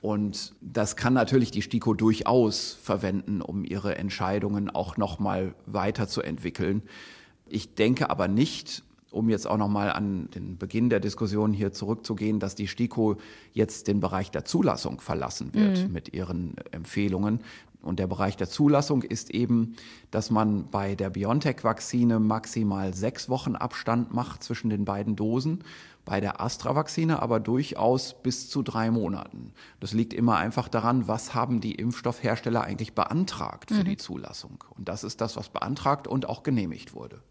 Und das kann natürlich die STIKO durchaus verwenden, um ihre Entscheidungen auch nochmal weiterzuentwickeln. Ich denke aber nicht, um jetzt auch nochmal an den Beginn der Diskussion hier zurückzugehen, dass die STIKO jetzt den Bereich der Zulassung verlassen wird mit ihren Empfehlungen. Und der Bereich der Zulassung ist eben, dass man bei der BioNTech-Vakzine maximal 6 Wochen Abstand macht zwischen den beiden Dosen, bei der Astra-Vakzine aber durchaus bis zu 3 Monaten. Das liegt immer einfach daran, was haben die Impfstoffhersteller eigentlich beantragt für die Zulassung. Und das ist das, was beantragt und auch genehmigt wurde.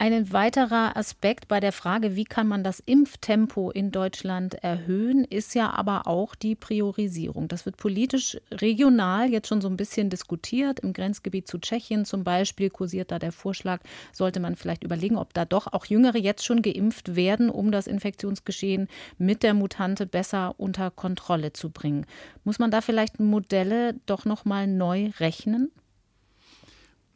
Ein weiterer Aspekt bei der Frage, wie kann man das Impftempo in Deutschland erhöhen, ist ja aber auch die Priorisierung. Das wird politisch regional jetzt schon so ein bisschen diskutiert. Im Grenzgebiet zu Tschechien zum Beispiel kursiert da der Vorschlag, sollte man vielleicht überlegen, ob da doch auch Jüngere jetzt schon geimpft werden, um das Infektionsgeschehen mit der Mutante besser unter Kontrolle zu bringen. Muss man da vielleicht Modelle doch nochmal neu rechnen?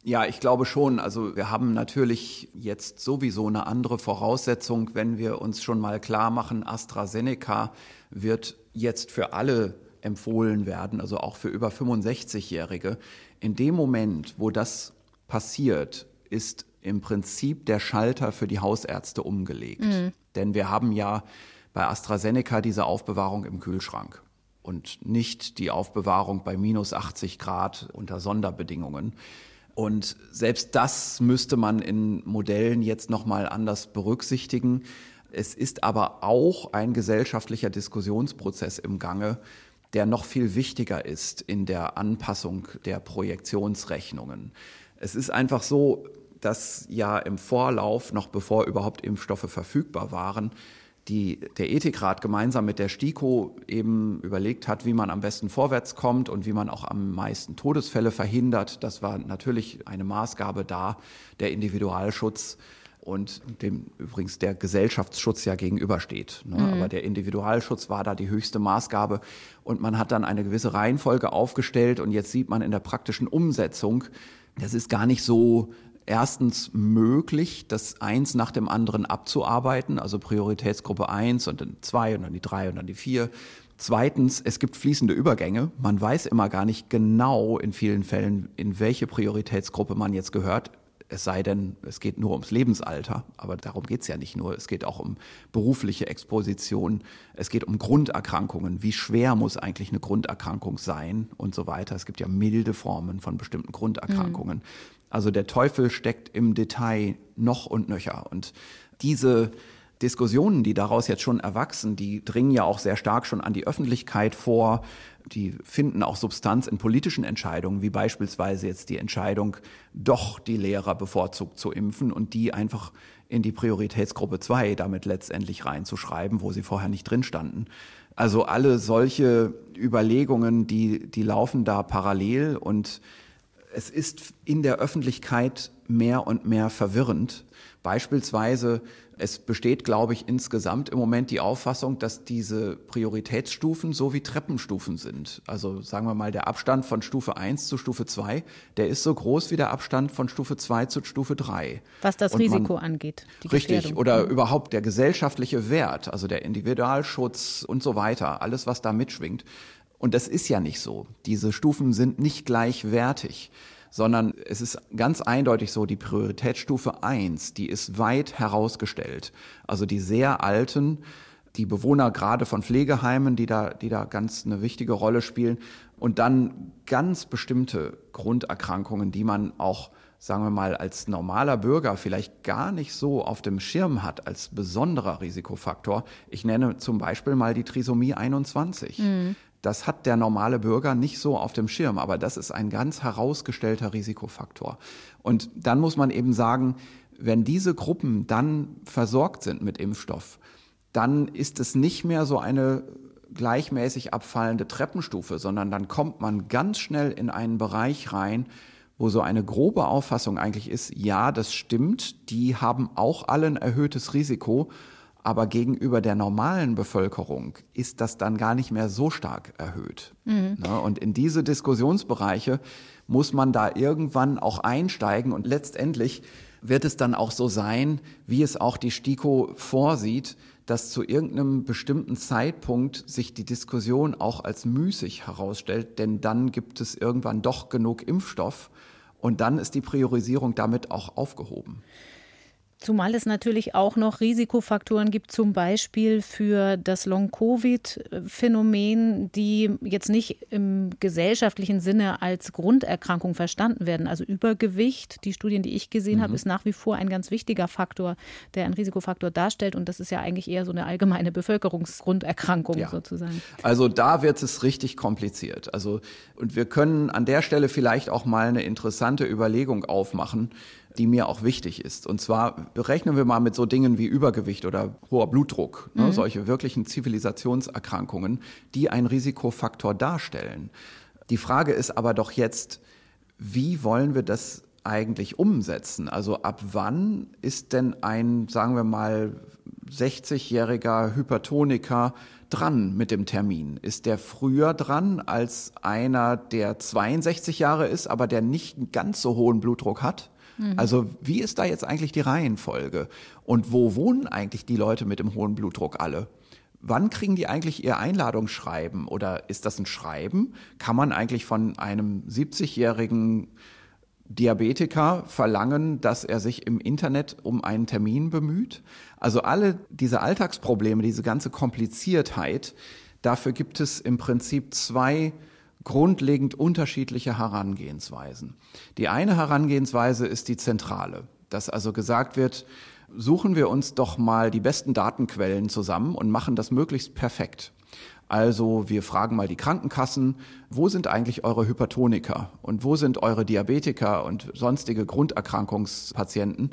Ja, ich glaube schon. Also wir haben natürlich jetzt sowieso eine andere Voraussetzung, wenn wir uns schon mal klar machen, AstraZeneca wird jetzt für alle empfohlen werden, also auch für über 65-Jährige. In dem Moment, wo das passiert, ist im Prinzip der Schalter für die Hausärzte umgelegt. Denn wir haben ja bei AstraZeneca diese Aufbewahrung im Kühlschrank und nicht die Aufbewahrung bei minus 80 Grad unter Sonderbedingungen. Und selbst das müsste man in Modellen jetzt nochmal anders berücksichtigen. Es ist aber auch ein gesellschaftlicher Diskussionsprozess im Gange, der noch viel wichtiger ist in der Anpassung der Projektionsrechnungen. Es ist einfach so, dass ja im Vorlauf, noch bevor überhaupt Impfstoffe verfügbar waren, der Ethikrat gemeinsam mit der STIKO eben überlegt hat, wie man am besten vorwärts kommt und wie man auch am meisten Todesfälle verhindert. Das war natürlich eine Maßgabe da, der Individualschutz und dem übrigens der Gesellschaftsschutz ja gegenübersteht. Aber der Individualschutz war da die höchste Maßgabe und man hat dann eine gewisse Reihenfolge aufgestellt und jetzt sieht man in der praktischen Umsetzung, das ist gar nicht so erstens möglich, das eins nach dem anderen abzuarbeiten, also Prioritätsgruppe 1 und dann 2 und dann die 3 und dann die 4. Zweitens, es gibt fließende Übergänge. Man weiß immer gar nicht genau in vielen Fällen, in welche Prioritätsgruppe man jetzt gehört. Es sei denn, es geht nur ums Lebensalter, aber darum geht es ja nicht nur. Es geht auch um berufliche Exposition, es geht um Grunderkrankungen. Wie schwer muss eigentlich eine Grunderkrankung sein und so weiter. Es gibt ja milde Formen von bestimmten Grunderkrankungen. Mhm. Also der Teufel steckt im Detail noch und nöcher. Und diese Diskussionen, die daraus jetzt schon erwachsen, die dringen ja auch sehr stark schon an die Öffentlichkeit vor. Die finden auch Substanz in politischen Entscheidungen, wie beispielsweise jetzt die Entscheidung, doch die Lehrer bevorzugt zu impfen und die einfach in die Prioritätsgruppe 2 damit letztendlich reinzuschreiben, wo sie vorher nicht drin standen. Also alle solche Überlegungen, die laufen da parallel und es ist in der Öffentlichkeit mehr und mehr verwirrend. Beispielsweise, es besteht, glaube ich, insgesamt im Moment die Auffassung, dass diese Prioritätsstufen so wie Treppenstufen sind. Also sagen wir mal, der Abstand von Stufe 1 zu Stufe 2, der ist so groß wie der Abstand von Stufe 2 zu Stufe 3. Was das Risiko angeht. Richtig, oder überhaupt der gesellschaftliche Wert, also der Individualschutz und so weiter, alles, was da mitschwingt. Und das ist ja nicht so. Diese Stufen sind nicht gleichwertig, sondern es ist ganz eindeutig so, die Prioritätsstufe 1, die ist weit herausgestellt. Also die sehr alten, die Bewohner gerade von Pflegeheimen, die da ganz eine wichtige Rolle spielen. Und dann ganz bestimmte Grunderkrankungen, die man auch, sagen wir mal, als normaler Bürger vielleicht gar nicht so auf dem Schirm hat als besonderer Risikofaktor. Ich nenne zum Beispiel mal die Trisomie 21. Mhm. Das hat der normale Bürger nicht so auf dem Schirm, aber das ist ein ganz herausgestellter Risikofaktor. Und dann muss man eben sagen, wenn diese Gruppen dann versorgt sind mit Impfstoff, dann ist es nicht mehr so eine gleichmäßig abfallende Treppenstufe, sondern dann kommt man ganz schnell in einen Bereich rein, wo so eine grobe Auffassung eigentlich ist, ja, das stimmt, die haben auch alle ein erhöhtes Risiko, aber gegenüber der normalen Bevölkerung ist das dann gar nicht mehr so stark erhöht. Mhm. Und in diese Diskussionsbereiche muss man da irgendwann auch einsteigen und letztendlich wird es dann auch so sein, wie es auch die STIKO vorsieht, dass zu irgendeinem bestimmten Zeitpunkt sich die Diskussion auch als müßig herausstellt, denn dann gibt es irgendwann doch genug Impfstoff und dann ist die Priorisierung damit auch aufgehoben. Zumal es natürlich auch noch Risikofaktoren gibt, zum Beispiel für das Long-Covid-Phänomen, die jetzt nicht im gesellschaftlichen Sinne als Grunderkrankung verstanden werden. Also Übergewicht, die Studien, die ich gesehen habe, ist nach wie vor ein ganz wichtiger Faktor, der einen Risikofaktor darstellt. Und das ist ja eigentlich eher so eine allgemeine Bevölkerungsgrunderkrankung sozusagen. Also da wird es richtig kompliziert. Also, und wir können an der Stelle vielleicht auch mal eine interessante Überlegung aufmachen, die mir auch wichtig ist. Und zwar berechnen wir mal mit so Dingen wie Übergewicht oder hoher Blutdruck, solche wirklichen Zivilisationserkrankungen, die einen Risikofaktor darstellen. Die Frage ist aber doch jetzt, wie wollen wir das eigentlich umsetzen? Also ab wann ist denn ein, sagen wir mal, 60-jähriger Hypertoniker dran mit dem Termin? Ist der früher dran als einer, der 62 Jahre ist, aber der nicht einen ganz so hohen Blutdruck hat? Also wie ist da jetzt eigentlich die Reihenfolge? Und wo wohnen eigentlich die Leute mit dem hohen Blutdruck alle? Wann kriegen die eigentlich ihr Einladungsschreiben? Oder ist das ein Schreiben? Kann man eigentlich von einem 70-jährigen Diabetiker verlangen, dass er sich im Internet um einen Termin bemüht? Also alle diese Alltagsprobleme, diese ganze Kompliziertheit, dafür gibt es im Prinzip zwei grundlegend unterschiedliche Herangehensweisen. Die eine Herangehensweise ist die zentrale, dass also gesagt wird, suchen wir uns doch mal die besten Datenquellen zusammen und machen das möglichst perfekt. Also wir fragen mal die Krankenkassen, wo sind eigentlich eure Hypertoniker und wo sind eure Diabetiker und sonstige Grunderkrankungspatienten?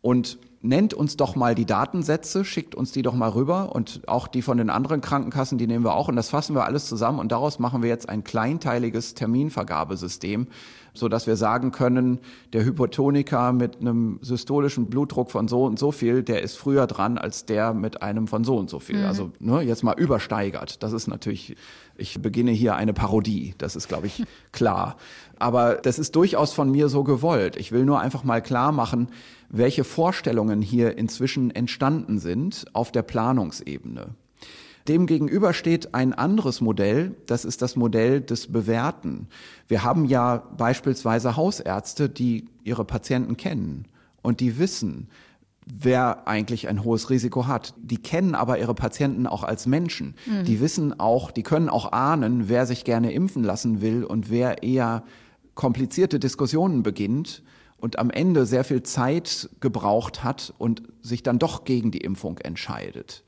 Und nennt uns doch mal die Datensätze, schickt uns die doch mal rüber und auch die von den anderen Krankenkassen, die nehmen wir auch und das fassen wir alles zusammen und daraus machen wir jetzt ein kleinteiliges Terminvergabesystem, sodass wir sagen können, der Hypertoniker mit einem systolischen Blutdruck von so und so viel, der ist früher dran als der mit einem von so und so viel. Mhm. Also jetzt mal übersteigert. Das ist natürlich, ich beginne hier eine Parodie, das ist, glaube ich, klar. Aber das ist durchaus von mir so gewollt. Ich will nur einfach mal klar machen, welche Vorstellungen hier inzwischen entstanden sind auf der Planungsebene. Dem gegenüber steht ein anderes Modell, das ist das Modell des Bewährten. Wir haben ja beispielsweise Hausärzte, die ihre Patienten kennen und die wissen, wer eigentlich ein hohes Risiko hat. Die kennen aber ihre Patienten auch als Menschen. Mhm. Die wissen auch, die können auch ahnen, wer sich gerne impfen lassen will und wer eher komplizierte Diskussionen beginnt und am Ende sehr viel Zeit gebraucht hat und sich dann doch gegen die Impfung entscheidet.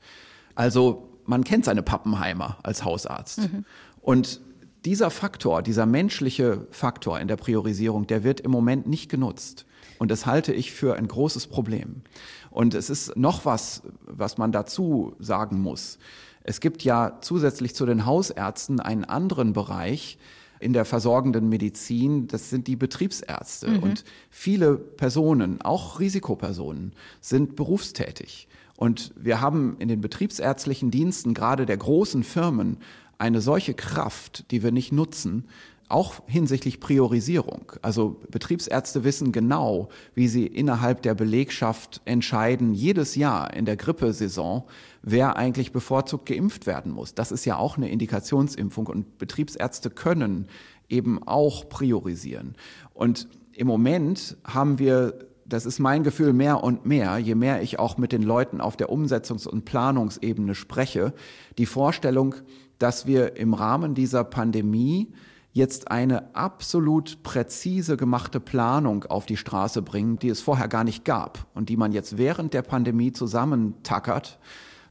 Also man kennt seine Pappenheimer als Hausarzt. Mhm. Und dieser Faktor, dieser menschliche Faktor in der Priorisierung, der wird im Moment nicht genutzt. Und das halte ich für ein großes Problem. Und es ist noch was, was man dazu sagen muss. Es gibt ja zusätzlich zu den Hausärzten einen anderen Bereich in der versorgenden Medizin. Das sind die Betriebsärzte. Mhm. Und viele Personen, auch Risikopersonen, sind berufstätig. Und wir haben in den betriebsärztlichen Diensten, gerade der großen Firmen, eine solche Kraft, die wir nicht nutzen, auch hinsichtlich Priorisierung. Also Betriebsärzte wissen genau, wie sie innerhalb der Belegschaft entscheiden, jedes Jahr in der Grippesaison, wer eigentlich bevorzugt geimpft werden muss. Das ist ja auch eine Indikationsimpfung und Betriebsärzte können eben auch priorisieren. Und im Moment haben wir, das ist mein Gefühl, mehr und mehr, je mehr ich auch mit den Leuten auf der Umsetzungs- und Planungsebene spreche, die Vorstellung, dass wir im Rahmen dieser Pandemie jetzt eine absolut präzise gemachte Planung auf die Straße bringen, die es vorher gar nicht gab und die man jetzt während der Pandemie zusammentackert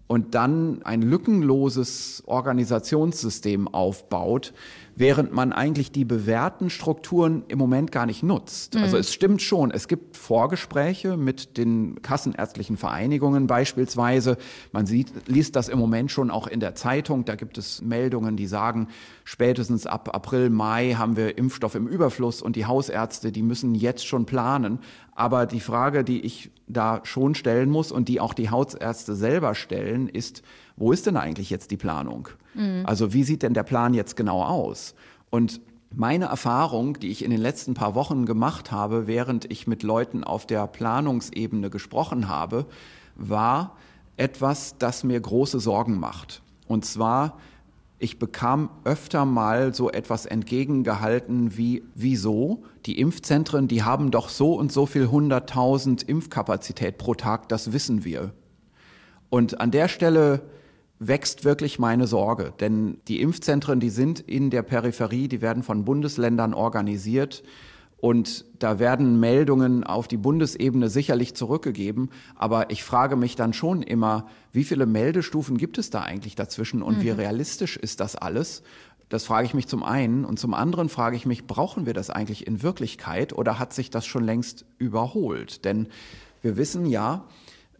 und dann ein lückenloses Organisationssystem aufbaut, während man eigentlich die bewährten Strukturen im Moment gar nicht nutzt. Mhm. Also es stimmt schon, es gibt Vorgespräche mit den kassenärztlichen Vereinigungen beispielsweise. Man liest das im Moment schon auch in der Zeitung. Da gibt es Meldungen, die sagen, spätestens ab April, Mai haben wir Impfstoff im Überfluss und die Hausärzte, die müssen jetzt schon planen. Aber die Frage, die ich da schon stellen muss und die auch die Hausärzte selber stellen, ist, wo ist denn eigentlich jetzt die Planung? Mhm. Also wie sieht denn der Plan jetzt genau aus? Und meine Erfahrung, die ich in den letzten paar Wochen gemacht habe, während ich mit Leuten auf der Planungsebene gesprochen habe, war etwas, das mir große Sorgen macht. Und zwar, ich bekam öfter mal so etwas entgegengehalten wie, wieso? Die Impfzentren, die haben doch so und so viel 100.000 Impfkapazität pro Tag, das wissen wir. Und an der Stelle wächst wirklich meine Sorge, denn die Impfzentren, die sind in der Peripherie, die werden von Bundesländern organisiert. Und da werden Meldungen auf die Bundesebene sicherlich zurückgegeben. Aber ich frage mich dann schon immer, wie viele Meldestufen gibt es da eigentlich dazwischen und wie realistisch ist das alles? Das frage ich mich zum einen. Und zum anderen frage ich mich, brauchen wir das eigentlich in Wirklichkeit oder hat sich das schon längst überholt? Denn wir wissen ja,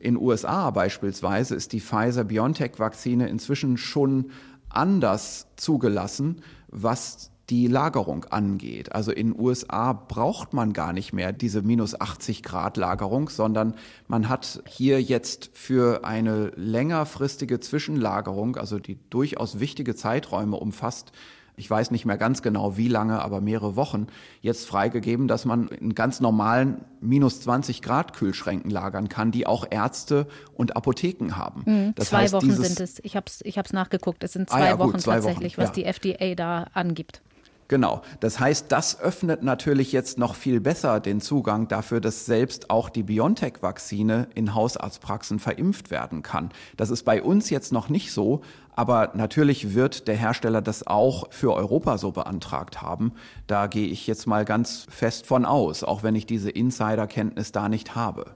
in den USA beispielsweise ist die Pfizer-BioNTech-Vakzine inzwischen schon anders zugelassen, was die Lagerung angeht. Also in den USA braucht man gar nicht mehr diese -80 Grad Lagerung, sondern man hat hier jetzt für eine längerfristige Zwischenlagerung, also die durchaus wichtige Zeiträume umfasst, ich weiß nicht mehr ganz genau wie lange, aber mehrere Wochen, jetzt freigegeben, dass man in ganz normalen -20 Grad Kühlschränken lagern kann, die auch Ärzte und Apotheken haben. Mhm. Das 2 heißt, Wochen sind es. Ich hab's nachgeguckt. Es sind 2 Wochen tatsächlich, was die FDA da angibt. Genau. Das heißt, das öffnet natürlich jetzt noch viel besser den Zugang dafür, dass selbst auch die BioNTech-Vakzine in Hausarztpraxen verimpft werden kann. Das ist bei uns jetzt noch nicht so, aber natürlich wird der Hersteller das auch für Europa so beantragt haben. Da gehe ich jetzt mal ganz fest von aus, auch wenn ich diese Insiderkenntnis da nicht habe.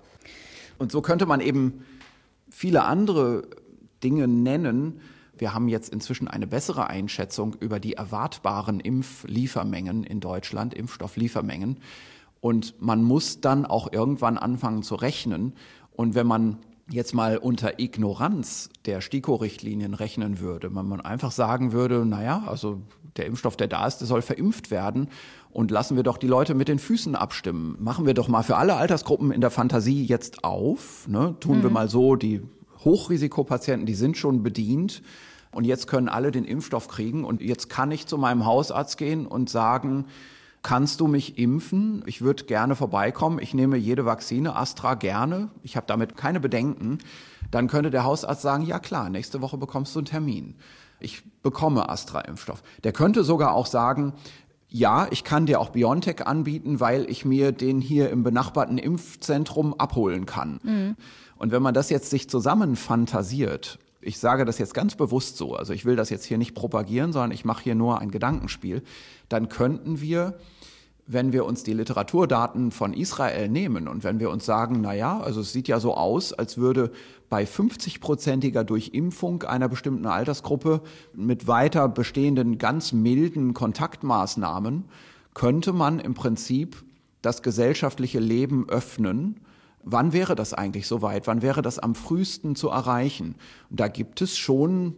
Und so könnte man eben viele andere Dinge nennen. Wir haben jetzt inzwischen eine bessere Einschätzung über die erwartbaren Impfliefermengen in Deutschland, Impfstoffliefermengen. Und man muss dann auch irgendwann anfangen zu rechnen. Und wenn man jetzt mal unter Ignoranz der STIKO-Richtlinien rechnen würde, wenn man einfach sagen würde, naja, also der Impfstoff, der da ist, der soll verimpft werden und lassen wir doch die Leute mit den Füßen abstimmen. Machen wir doch mal für alle Altersgruppen in der Fantasie jetzt auf, ne? Tun wir mal so, die Hochrisikopatienten, die sind schon bedient und jetzt können alle den Impfstoff kriegen und jetzt kann ich zu meinem Hausarzt gehen und sagen, kannst du mich impfen? Ich würde gerne vorbeikommen. Ich nehme jede Vakzine, Astra gerne. Ich habe damit keine Bedenken. Dann könnte der Hausarzt sagen, ja klar, nächste Woche bekommst du einen Termin. Ich bekomme Astra-Impfstoff. Der könnte sogar auch sagen, ja, ich kann dir auch BioNTech anbieten, weil ich mir den hier im benachbarten Impfzentrum abholen kann. Mhm. Und wenn man das jetzt sich zusammenfantasiert, ich sage das jetzt ganz bewusst so, also ich will das jetzt hier nicht propagieren, sondern ich mache hier nur ein Gedankenspiel, dann könnten wir, wenn wir uns die Literaturdaten von Israel nehmen und wenn wir uns sagen, naja, also es sieht ja so aus, als würde bei 50-prozentiger Durchimpfung einer bestimmten Altersgruppe mit weiter bestehenden ganz milden Kontaktmaßnahmen, könnte man im Prinzip das gesellschaftliche Leben öffnen. Wann wäre das eigentlich soweit? Wann wäre das am frühesten zu erreichen? Und da gibt es schon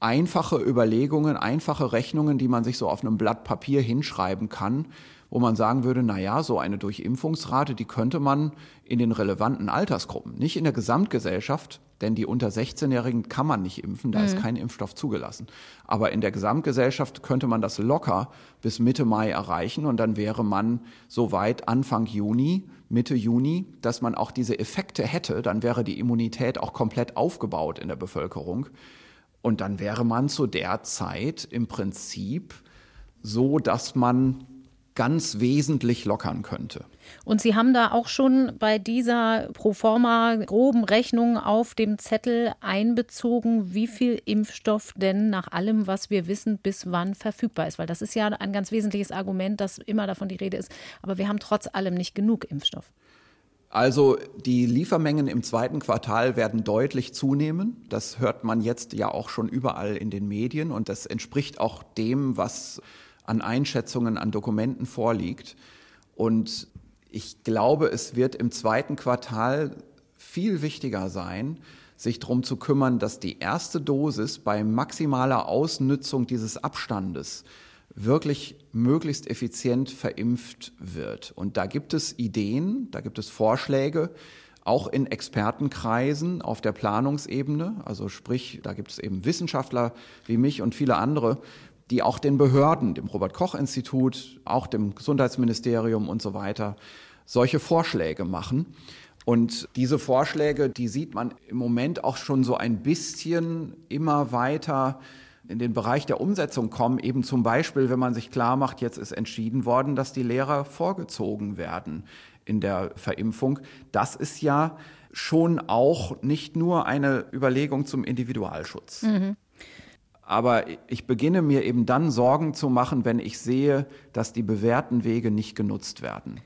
einfache Überlegungen, einfache Rechnungen, die man sich so auf einem Blatt Papier hinschreiben kann, wo man sagen würde, naja, so eine Durchimpfungsrate, die könnte man in den relevanten Altersgruppen, nicht in der Gesamtgesellschaft, denn die unter 16-Jährigen kann man nicht impfen, da ist kein Impfstoff zugelassen. Aber in der Gesamtgesellschaft könnte man das locker bis Mitte Mai erreichen und dann wäre man so weit Anfang Juni, Mitte Juni, dass man auch diese Effekte hätte, dann wäre die Immunität auch komplett aufgebaut in der Bevölkerung. Und dann wäre man zu der Zeit im Prinzip so, dass man ganz wesentlich lockern könnte. Und Sie haben da auch schon bei dieser proforma groben Rechnung auf dem Zettel einbezogen, wie viel Impfstoff denn nach allem, was wir wissen, bis wann verfügbar ist. Weil das ist ja ein ganz wesentliches Argument, dass immer davon die Rede ist. Aber wir haben trotz allem nicht genug Impfstoff. Also die Liefermengen im zweiten Quartal werden deutlich zunehmen. Das hört man jetzt ja auch schon überall in den Medien. Und das entspricht auch dem, was an Einschätzungen, an Dokumenten vorliegt. Und ich glaube, es wird im zweiten Quartal viel wichtiger sein, sich darum zu kümmern, dass die erste Dosis bei maximaler Ausnützung dieses Abstandes wirklich möglichst effizient verimpft wird. Und da gibt es Ideen, da gibt es Vorschläge, auch in Expertenkreisen auf der Planungsebene. Also sprich, da gibt es eben Wissenschaftler wie mich und viele andere, die auch den Behörden, dem Robert-Koch-Institut, auch dem Gesundheitsministerium und so weiter, solche Vorschläge machen. Und diese Vorschläge, die sieht man im Moment auch schon so ein bisschen immer weiter in den Bereich der Umsetzung kommen. Eben zum Beispiel, wenn man sich klar macht, jetzt ist entschieden worden, dass die Lehrer vorgezogen werden in der Verimpfung. Das ist ja schon auch nicht nur eine Überlegung zum Individualschutz. Mhm. Aber ich beginne mir eben dann Sorgen zu machen, wenn ich sehe, dass die bewährten Wege nicht genutzt werden.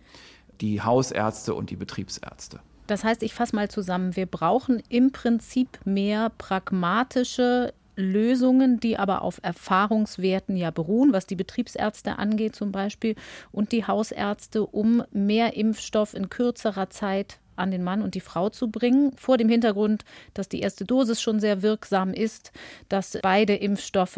Die Hausärzte und die Betriebsärzte. Das heißt, ich fasse mal zusammen, wir brauchen im Prinzip mehr pragmatische Lösungen, die aber auf Erfahrungswerten ja beruhen, was die Betriebsärzte angeht zum Beispiel und die Hausärzte, um mehr Impfstoff in kürzerer Zeit an den Mann und die Frau zu bringen, vor dem Hintergrund, dass die erste Dosis schon sehr wirksam ist, dass beide Impfstoffe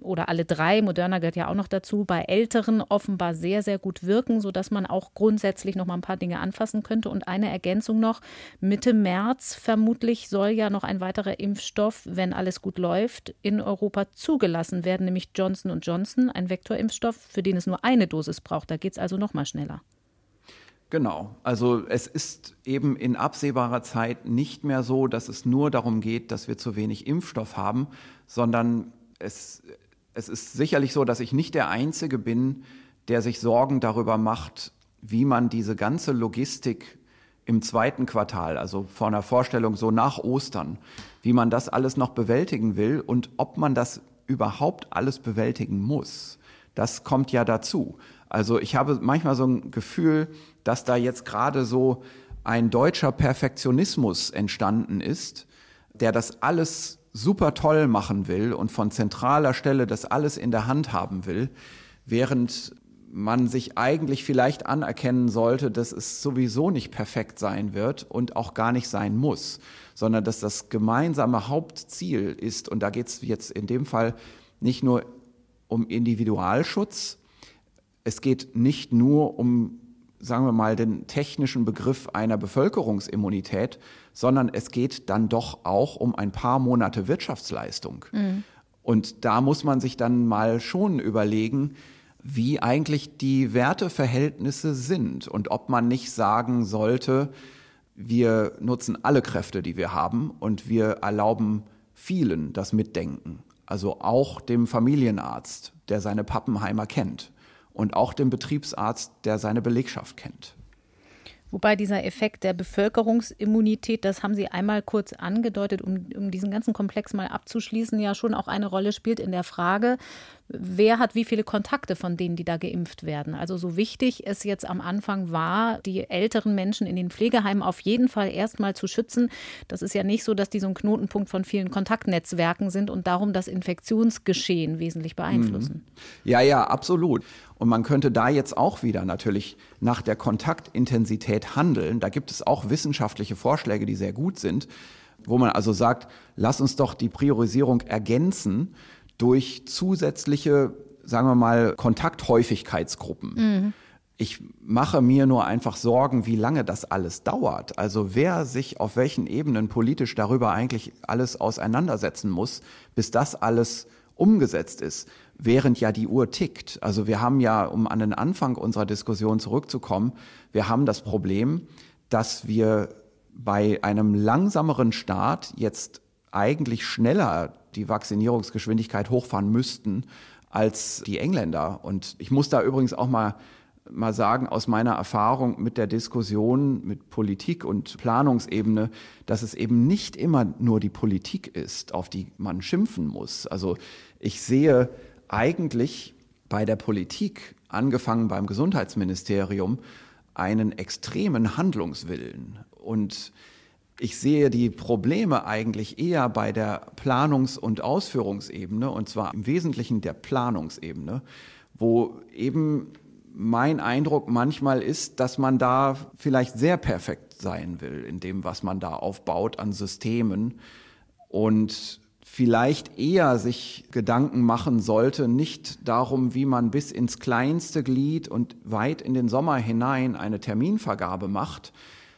oder alle drei, Moderna gehört ja auch noch dazu, bei Älteren offenbar sehr, sehr gut wirken, sodass man auch grundsätzlich noch mal ein paar Dinge anfassen könnte. Und eine Ergänzung noch, Mitte März vermutlich soll ja noch ein weiterer Impfstoff, wenn alles gut läuft, in Europa zugelassen werden, nämlich Johnson & Johnson, ein Vektorimpfstoff, für den es nur eine Dosis braucht. Da geht es also noch mal schneller. Genau. Also es ist eben in absehbarer Zeit nicht mehr so, dass es nur darum geht, dass wir zu wenig Impfstoff haben, sondern es ist sicherlich so, dass ich nicht der Einzige bin, der sich Sorgen darüber macht, wie man diese ganze Logistik im zweiten Quartal, also vor einer Vorstellung so nach Ostern, wie man das alles noch bewältigen will und ob man das überhaupt alles bewältigen muss. Das kommt ja dazu. Also ich habe manchmal so ein Gefühl, dass da jetzt gerade so ein deutscher Perfektionismus entstanden ist, der das alles super toll machen will und von zentraler Stelle das alles in der Hand haben will, während man sich eigentlich vielleicht anerkennen sollte, dass es sowieso nicht perfekt sein wird und auch gar nicht sein muss, sondern dass das gemeinsame Hauptziel ist. Und da geht es jetzt in dem Fall nicht nur um Individualschutz, es geht nicht nur um, sagen wir mal, den technischen Begriff einer Bevölkerungsimmunität, sondern es geht dann doch auch um ein paar Monate Wirtschaftsleistung. Mhm. Und da muss man sich dann mal schon überlegen, wie eigentlich die Werteverhältnisse sind und ob man nicht sagen sollte, wir nutzen alle Kräfte, die wir haben, und wir erlauben vielen das Mitdenken. Also auch dem Familienarzt, der seine Pappenheimer kennt, und auch dem Betriebsarzt, der seine Belegschaft kennt. Wobei dieser Effekt der Bevölkerungsimmunität, das haben Sie einmal kurz angedeutet, um diesen ganzen Komplex mal abzuschließen, ja schon auch eine Rolle spielt in der Frage, wer hat wie viele Kontakte von denen, die da geimpft werden. Also so wichtig es jetzt am Anfang war, die älteren Menschen in den Pflegeheimen auf jeden Fall erstmal zu schützen. Das ist ja nicht so, dass die so ein Knotenpunkt von vielen Kontaktnetzwerken sind und darum das Infektionsgeschehen wesentlich beeinflussen. Ja, absolut. Und man könnte da jetzt auch wieder natürlich nach der Kontaktintensität handeln. Da gibt es auch wissenschaftliche Vorschläge, die sehr gut sind, wo man also sagt, lass uns doch die Priorisierung ergänzen durch zusätzliche, sagen wir mal, Kontakthäufigkeitsgruppen. Mhm. Ich mache mir nur einfach Sorgen, wie lange das alles dauert. Also wer sich auf welchen Ebenen politisch darüber eigentlich alles auseinandersetzen muss, bis das alles umgesetzt ist, während ja die Uhr tickt. Also wir haben ja, um an den Anfang unserer Diskussion zurückzukommen, wir haben das Problem, dass wir bei einem langsameren Start jetzt eigentlich schneller die Vaccinierungsgeschwindigkeit hochfahren müssten als die Engländer. Und ich muss da übrigens auch mal sagen, aus meiner Erfahrung mit der Diskussion mit Politik und Planungsebene, dass es eben nicht immer nur die Politik ist, auf die man schimpfen muss. Also ich sehe eigentlich bei der Politik, angefangen beim Gesundheitsministerium, einen extremen Handlungswillen. Und ich sehe die Probleme eigentlich eher bei der Planungs- und Ausführungsebene, und zwar im Wesentlichen der Planungsebene, wo eben mein Eindruck manchmal ist, dass man da vielleicht sehr perfekt sein will in dem, was man da aufbaut an Systemen, und vielleicht eher sich Gedanken machen sollte, nicht darum, wie man bis ins kleinste Glied und weit in den Sommer hinein eine Terminvergabe macht,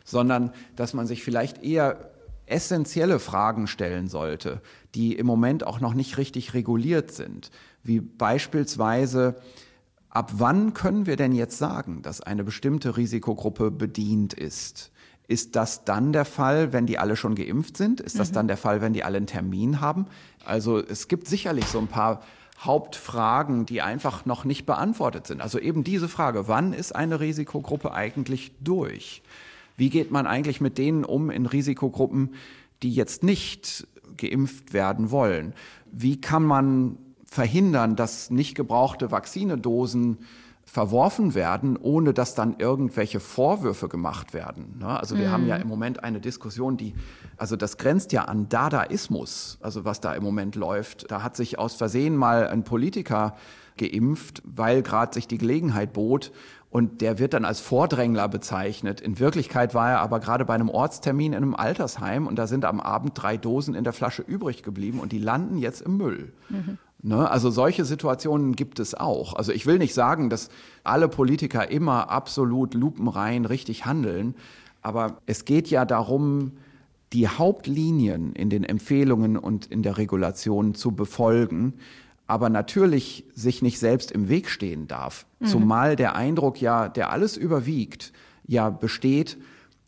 sondern dass man sich vielleicht eher essentielle Fragen stellen sollte, die im Moment auch noch nicht richtig reguliert sind, wie beispielsweise: Ab wann können wir denn jetzt sagen, dass eine bestimmte Risikogruppe bedient ist? Ist das dann der Fall, wenn die alle schon geimpft sind? Ist das dann der Fall, wenn die alle einen Termin haben? Also es gibt sicherlich so ein paar Hauptfragen, die einfach noch nicht beantwortet sind. Also eben diese Frage: Wann ist eine Risikogruppe eigentlich durch? Wie geht man eigentlich mit denen um in Risikogruppen, die jetzt nicht geimpft werden wollen? Wie kann man verhindern, dass nicht gebrauchte Vakzinedosen verworfen werden, ohne dass dann irgendwelche Vorwürfe gemacht werden? Also wir haben ja im Moment eine Diskussion, die, also das grenzt ja an Dadaismus, also was da im Moment läuft. Da hat sich aus Versehen mal ein Politiker geimpft, weil gerade sich die Gelegenheit bot, und der wird dann als Vordrängler bezeichnet. In Wirklichkeit war er aber gerade bei einem Ortstermin in einem Altersheim, und da sind am Abend 3 Dosen in der Flasche übrig geblieben und die landen jetzt im Müll. Mhm. Ne? Also solche Situationen gibt es auch. Also ich will nicht sagen, dass alle Politiker immer absolut lupenrein richtig handeln, aber es geht ja darum, die Hauptlinien in den Empfehlungen und in der Regulation zu befolgen, aber natürlich sich nicht selbst im Weg stehen darf. Mhm. Zumal der Eindruck, ja, der alles überwiegt, ja besteht,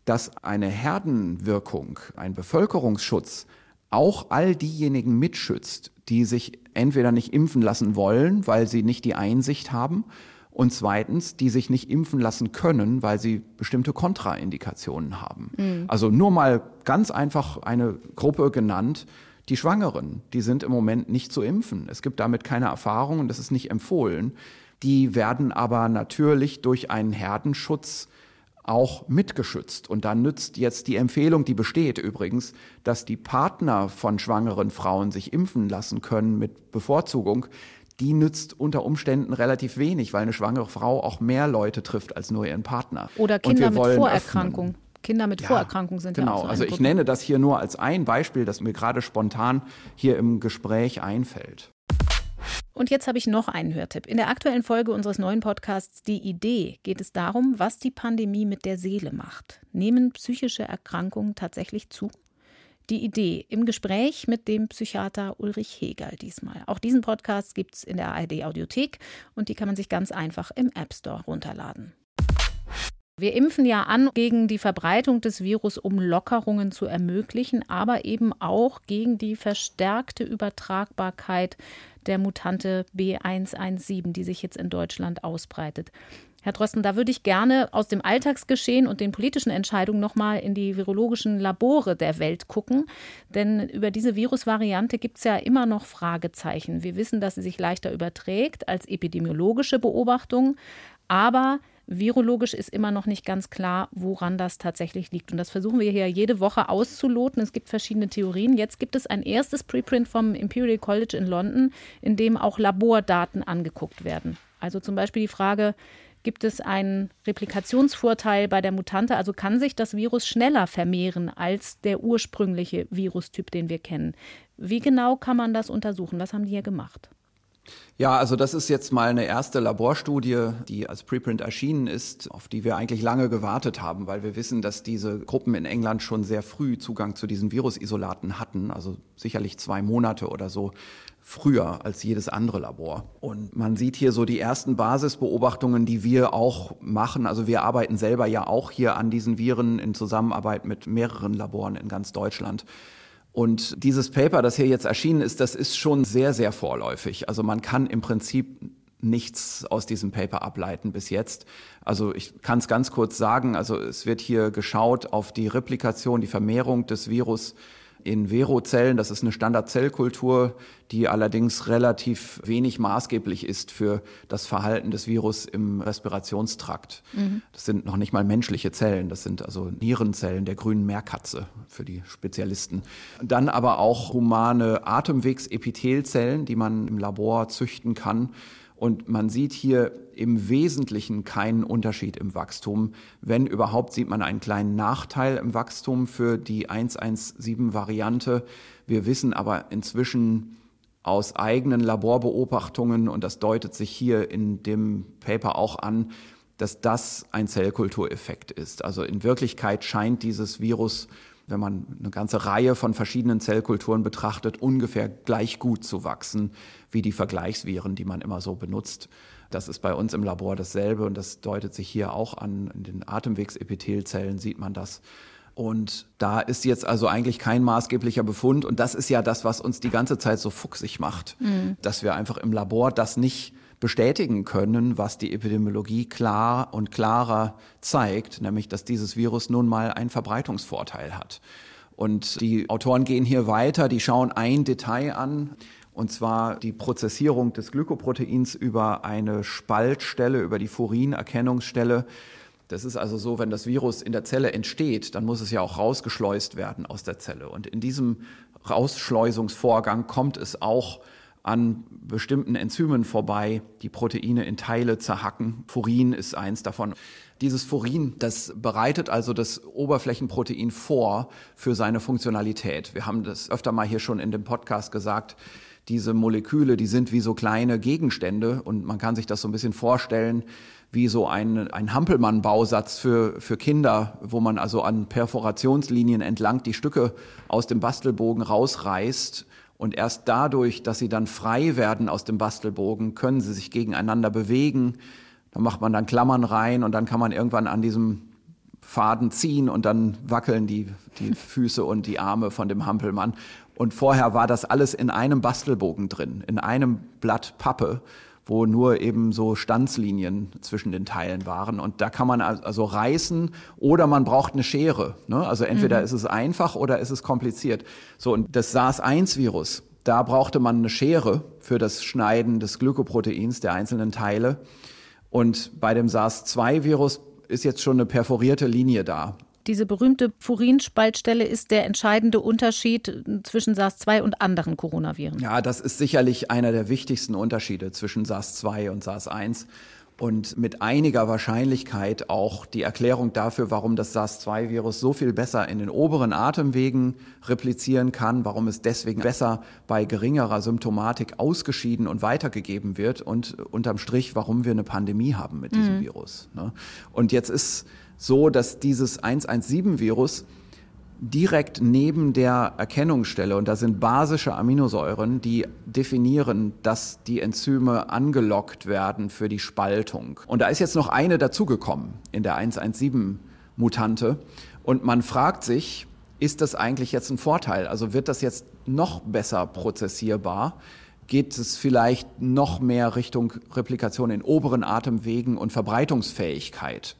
dass eine Herdenwirkung, ein Bevölkerungsschutz auch all diejenigen mitschützt, die sich entweder nicht impfen lassen wollen, weil sie nicht die Einsicht haben, und zweitens, die sich nicht impfen lassen können, weil sie bestimmte Kontraindikationen haben. Mhm. Also nur mal ganz einfach eine Gruppe genannt: die Schwangeren, die sind im Moment nicht zu impfen. Es gibt damit keine Erfahrung und das ist nicht empfohlen. Die werden aber natürlich durch einen Herdenschutz auch mitgeschützt. Und dann nützt jetzt die Empfehlung, die besteht übrigens, dass die Partner von schwangeren Frauen sich impfen lassen können mit Bevorzugung. Die nützt unter Umständen relativ wenig, weil eine schwangere Frau auch mehr Leute trifft als nur ihren Partner. Oder Kinder mit Vorerkrankung. Kinder mit Vorerkrankungen sind ja auch so. Genau, also ich nenne das hier nur als ein Beispiel, das mir gerade spontan hier im Gespräch einfällt. Und jetzt habe ich noch einen Hörtipp. In der aktuellen Folge unseres neuen Podcasts Die Idee geht es darum, was die Pandemie mit der Seele macht. Nehmen psychische Erkrankungen tatsächlich zu? Die Idee im Gespräch mit dem Psychiater Ulrich Hegerl diesmal. Auch diesen Podcast gibt es in der ARD-Audiothek und die kann man sich ganz einfach im App Store runterladen. Wir impfen ja an, gegen die Verbreitung des Virus, um Lockerungen zu ermöglichen, aber eben auch gegen die verstärkte Übertragbarkeit der Mutante B117, die sich jetzt in Deutschland ausbreitet. Herr Drosten, da würde ich gerne aus dem Alltagsgeschehen und den politischen Entscheidungen nochmal in die virologischen Labore der Welt gucken. Denn über diese Virusvariante gibt es ja immer noch Fragezeichen. Wir wissen, dass sie sich leichter überträgt als epidemiologische Beobachtung. Aber virologisch ist immer noch nicht ganz klar, woran das tatsächlich liegt. Und das versuchen wir hier jede Woche auszuloten. Es gibt verschiedene Theorien. Jetzt gibt es ein erstes Preprint vom Imperial College in London, in dem auch Labordaten angeguckt werden. Also zum Beispiel die Frage, gibt es einen Replikationsvorteil bei der Mutante? Also kann sich das Virus schneller vermehren als der ursprüngliche Virustyp, den wir kennen? Wie genau kann man das untersuchen? Was haben die hier gemacht? Ja, also das ist jetzt mal eine erste Laborstudie, die als Preprint erschienen ist, auf die wir eigentlich lange gewartet haben, weil wir wissen, dass diese Gruppen in England schon sehr früh Zugang zu diesen Virusisolaten hatten, also sicherlich 2 Monate oder so früher als jedes andere Labor. Und man sieht hier so die ersten Basisbeobachtungen, die wir auch machen. Also wir arbeiten selber ja auch hier an diesen Viren in Zusammenarbeit mit mehreren Laboren in ganz Deutschland. Und dieses Paper, das hier jetzt erschienen ist, das ist schon sehr, sehr vorläufig. Also man kann im Prinzip nichts aus diesem Paper ableiten bis jetzt. Also ich kann es ganz kurz sagen, also es wird hier geschaut auf die Replikation, die Vermehrung des Virus in Verozellen. Das ist eine Standardzellkultur, die allerdings relativ wenig maßgeblich ist für das Verhalten des Virus im Respirationstrakt. Mhm. Das sind noch nicht mal menschliche Zellen, das sind also Nierenzellen der grünen Meerkatze für die Spezialisten. Dann aber auch humane Atemwegsepithelzellen, die man im Labor züchten kann. Und man sieht hier im Wesentlichen keinen Unterschied im Wachstum. Wenn überhaupt, sieht man einen kleinen Nachteil im Wachstum für die 117-Variante. Wir wissen aber inzwischen aus eigenen Laborbeobachtungen, und das deutet sich hier in dem Paper auch an, dass das ein Zellkultureffekt ist. Also in Wirklichkeit scheint dieses Virus, wenn man eine ganze Reihe von verschiedenen Zellkulturen betrachtet, ungefähr gleich gut zu wachsen wie die Vergleichsviren, die man immer so benutzt. Das ist bei uns im Labor dasselbe und das deutet sich hier auch an. In den Atemwegsepithelzellen sieht man das. Und da ist jetzt also eigentlich kein maßgeblicher Befund. Und das ist ja das, was uns die ganze Zeit so fuchsig macht, dass wir einfach im Labor das nicht bestätigen können, was die Epidemiologie klar und klarer zeigt, nämlich dass dieses Virus nun mal einen Verbreitungsvorteil hat. Und die Autoren gehen hier weiter, die schauen ein Detail an, und zwar die Prozessierung des Glykoproteins über eine Spaltstelle, über die Furin-Erkennungsstelle. Das ist also so, wenn das Virus in der Zelle entsteht, dann muss es ja auch rausgeschleust werden aus der Zelle. Und in diesem Rausschleusungsvorgang kommt es auch an bestimmten Enzymen vorbei, die Proteine in Teile zerhacken. Furin ist eins davon. Dieses Furin, das bereitet also das Oberflächenprotein vor für seine Funktionalität. Wir haben das öfter mal hier schon in dem Podcast gesagt, diese Moleküle, die sind wie so kleine Gegenstände und man kann sich das so ein bisschen vorstellen wie so ein Hampelmann-Bausatz für Kinder, wo man also an Perforationslinien entlang die Stücke aus dem Bastelbogen rausreißt. Und erst dadurch, dass sie dann frei werden aus dem Bastelbogen, können sie sich gegeneinander bewegen. Da macht man dann Klammern rein und dann kann man irgendwann an diesem Faden ziehen und dann wackeln die Füße und die Arme von dem Hampelmann. Und vorher war das alles in einem Bastelbogen drin, in einem Blatt Pappe, wo nur eben so Stanzlinien zwischen den Teilen waren. Und da kann man also reißen oder man braucht eine Schere. Ne? Also entweder ist es einfach oder ist es kompliziert. So, und das SARS-1-Virus, da brauchte man eine Schere für das Schneiden des Glykoproteins der einzelnen Teile. Und bei dem SARS-2-Virus ist jetzt schon eine perforierte Linie da. Diese berühmte Furinspaltstelle ist der entscheidende Unterschied zwischen SARS-2 und anderen Coronaviren. Ja, das ist sicherlich einer der wichtigsten Unterschiede zwischen SARS-2 und SARS-1 und mit einiger Wahrscheinlichkeit auch die Erklärung dafür, warum das SARS-2-Virus so viel besser in den oberen Atemwegen replizieren kann, warum es deswegen besser bei geringerer Symptomatik ausgeschieden und weitergegeben wird und unterm Strich, warum wir eine Pandemie haben mit diesem Virus. Ne? Und jetzt ist so, dass dieses 117-Virus direkt neben der Erkennungsstelle, und da sind basische Aminosäuren, die definieren, dass die Enzyme angelockt werden für die Spaltung. Und da ist jetzt noch eine dazugekommen in der 117-Mutante. Und man fragt sich, ist das eigentlich jetzt ein Vorteil? Also wird das jetzt noch besser prozessierbar? Geht es vielleicht noch mehr Richtung Replikation in oberen Atemwegen und Verbreitungsfähigkeit?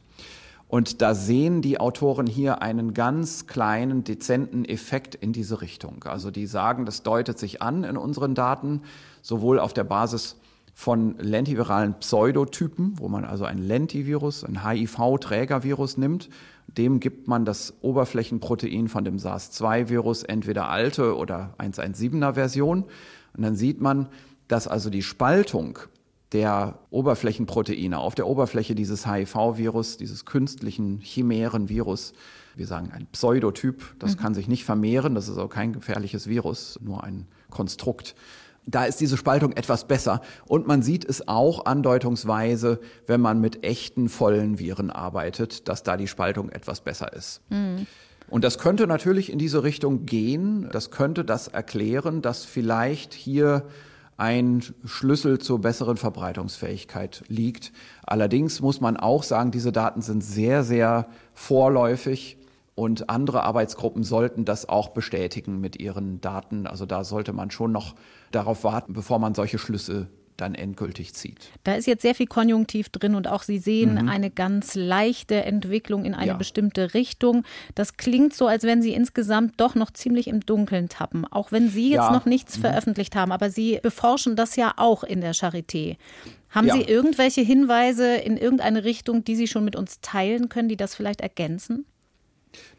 Und da sehen die Autoren hier einen ganz kleinen, dezenten Effekt in diese Richtung. Also die sagen, das deutet sich an in unseren Daten, sowohl auf der Basis von lentiviralen Pseudotypen, wo man also ein Lentivirus, ein HIV-Trägervirus nimmt. Dem gibt man das Oberflächenprotein von dem SARS-2-Virus, entweder alte oder 117er-Version. Und dann sieht man, dass also die Spaltung der Oberflächenproteine auf der Oberfläche dieses HIV-Virus, dieses künstlichen Chimärenvirus, wir sagen ein Pseudotyp, das kann sich nicht vermehren, das ist auch kein gefährliches Virus, nur ein Konstrukt. Da ist diese Spaltung etwas besser und man sieht es auch andeutungsweise, wenn man mit echten vollen Viren arbeitet, dass da die Spaltung etwas besser ist. Mhm. Und das könnte natürlich in diese Richtung gehen, das könnte das erklären, dass vielleicht hier ein Schlüssel zur besseren Verbreitungsfähigkeit liegt. Allerdings muss man auch sagen, diese Daten sind sehr, sehr vorläufig und andere Arbeitsgruppen sollten das auch bestätigen mit ihren Daten. Also da sollte man schon noch darauf warten, bevor man solche Schlüsse dann endgültig zieht. Da ist jetzt sehr viel Konjunktiv drin und auch Sie sehen eine ganz leichte Entwicklung in eine bestimmte Richtung. Das klingt so, als wenn Sie insgesamt doch noch ziemlich im Dunkeln tappen, auch wenn Sie jetzt noch nichts veröffentlicht haben. Aber Sie beforschen das ja auch in der Charité. Haben Sie irgendwelche Hinweise in irgendeine Richtung, die Sie schon mit uns teilen können, die das vielleicht ergänzen?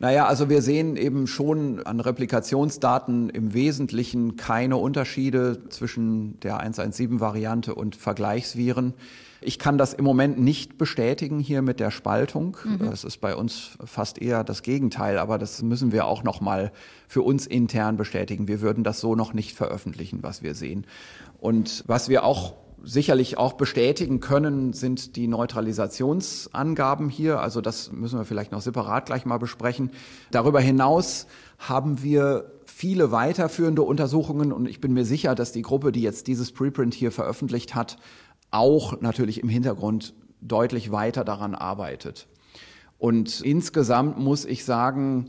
Naja, also wir sehen eben schon an Replikationsdaten im Wesentlichen keine Unterschiede zwischen der 117-Variante und Vergleichsviren. Ich kann das im Moment nicht bestätigen hier mit der Spaltung. Das ist bei uns fast eher das Gegenteil, aber das müssen wir auch noch mal für uns intern bestätigen. Wir würden das so noch nicht veröffentlichen, was wir sehen. Und was wir auch sicherlich auch bestätigen können, sind die Neutralisationsangaben hier. Also das müssen wir vielleicht noch separat gleich mal besprechen. Darüber hinaus haben wir viele weiterführende Untersuchungen und ich bin mir sicher, dass die Gruppe, die jetzt dieses Preprint hier veröffentlicht hat, auch natürlich im Hintergrund deutlich weiter daran arbeitet. Und insgesamt muss ich sagen,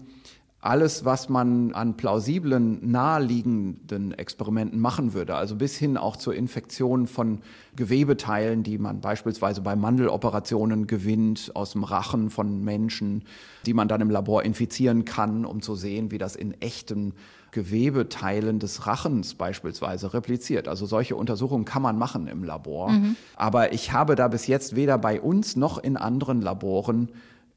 alles, was man an plausiblen, naheliegenden Experimenten machen würde, also bis hin auch zur Infektion von Gewebeteilen, die man beispielsweise bei Mandeloperationen gewinnt, aus dem Rachen von Menschen, die man dann im Labor infizieren kann, um zu sehen, wie das in echten Gewebeteilen des Rachens beispielsweise repliziert. Also solche Untersuchungen kann man machen im Labor. Aber ich habe da bis jetzt weder bei uns noch in anderen Laboren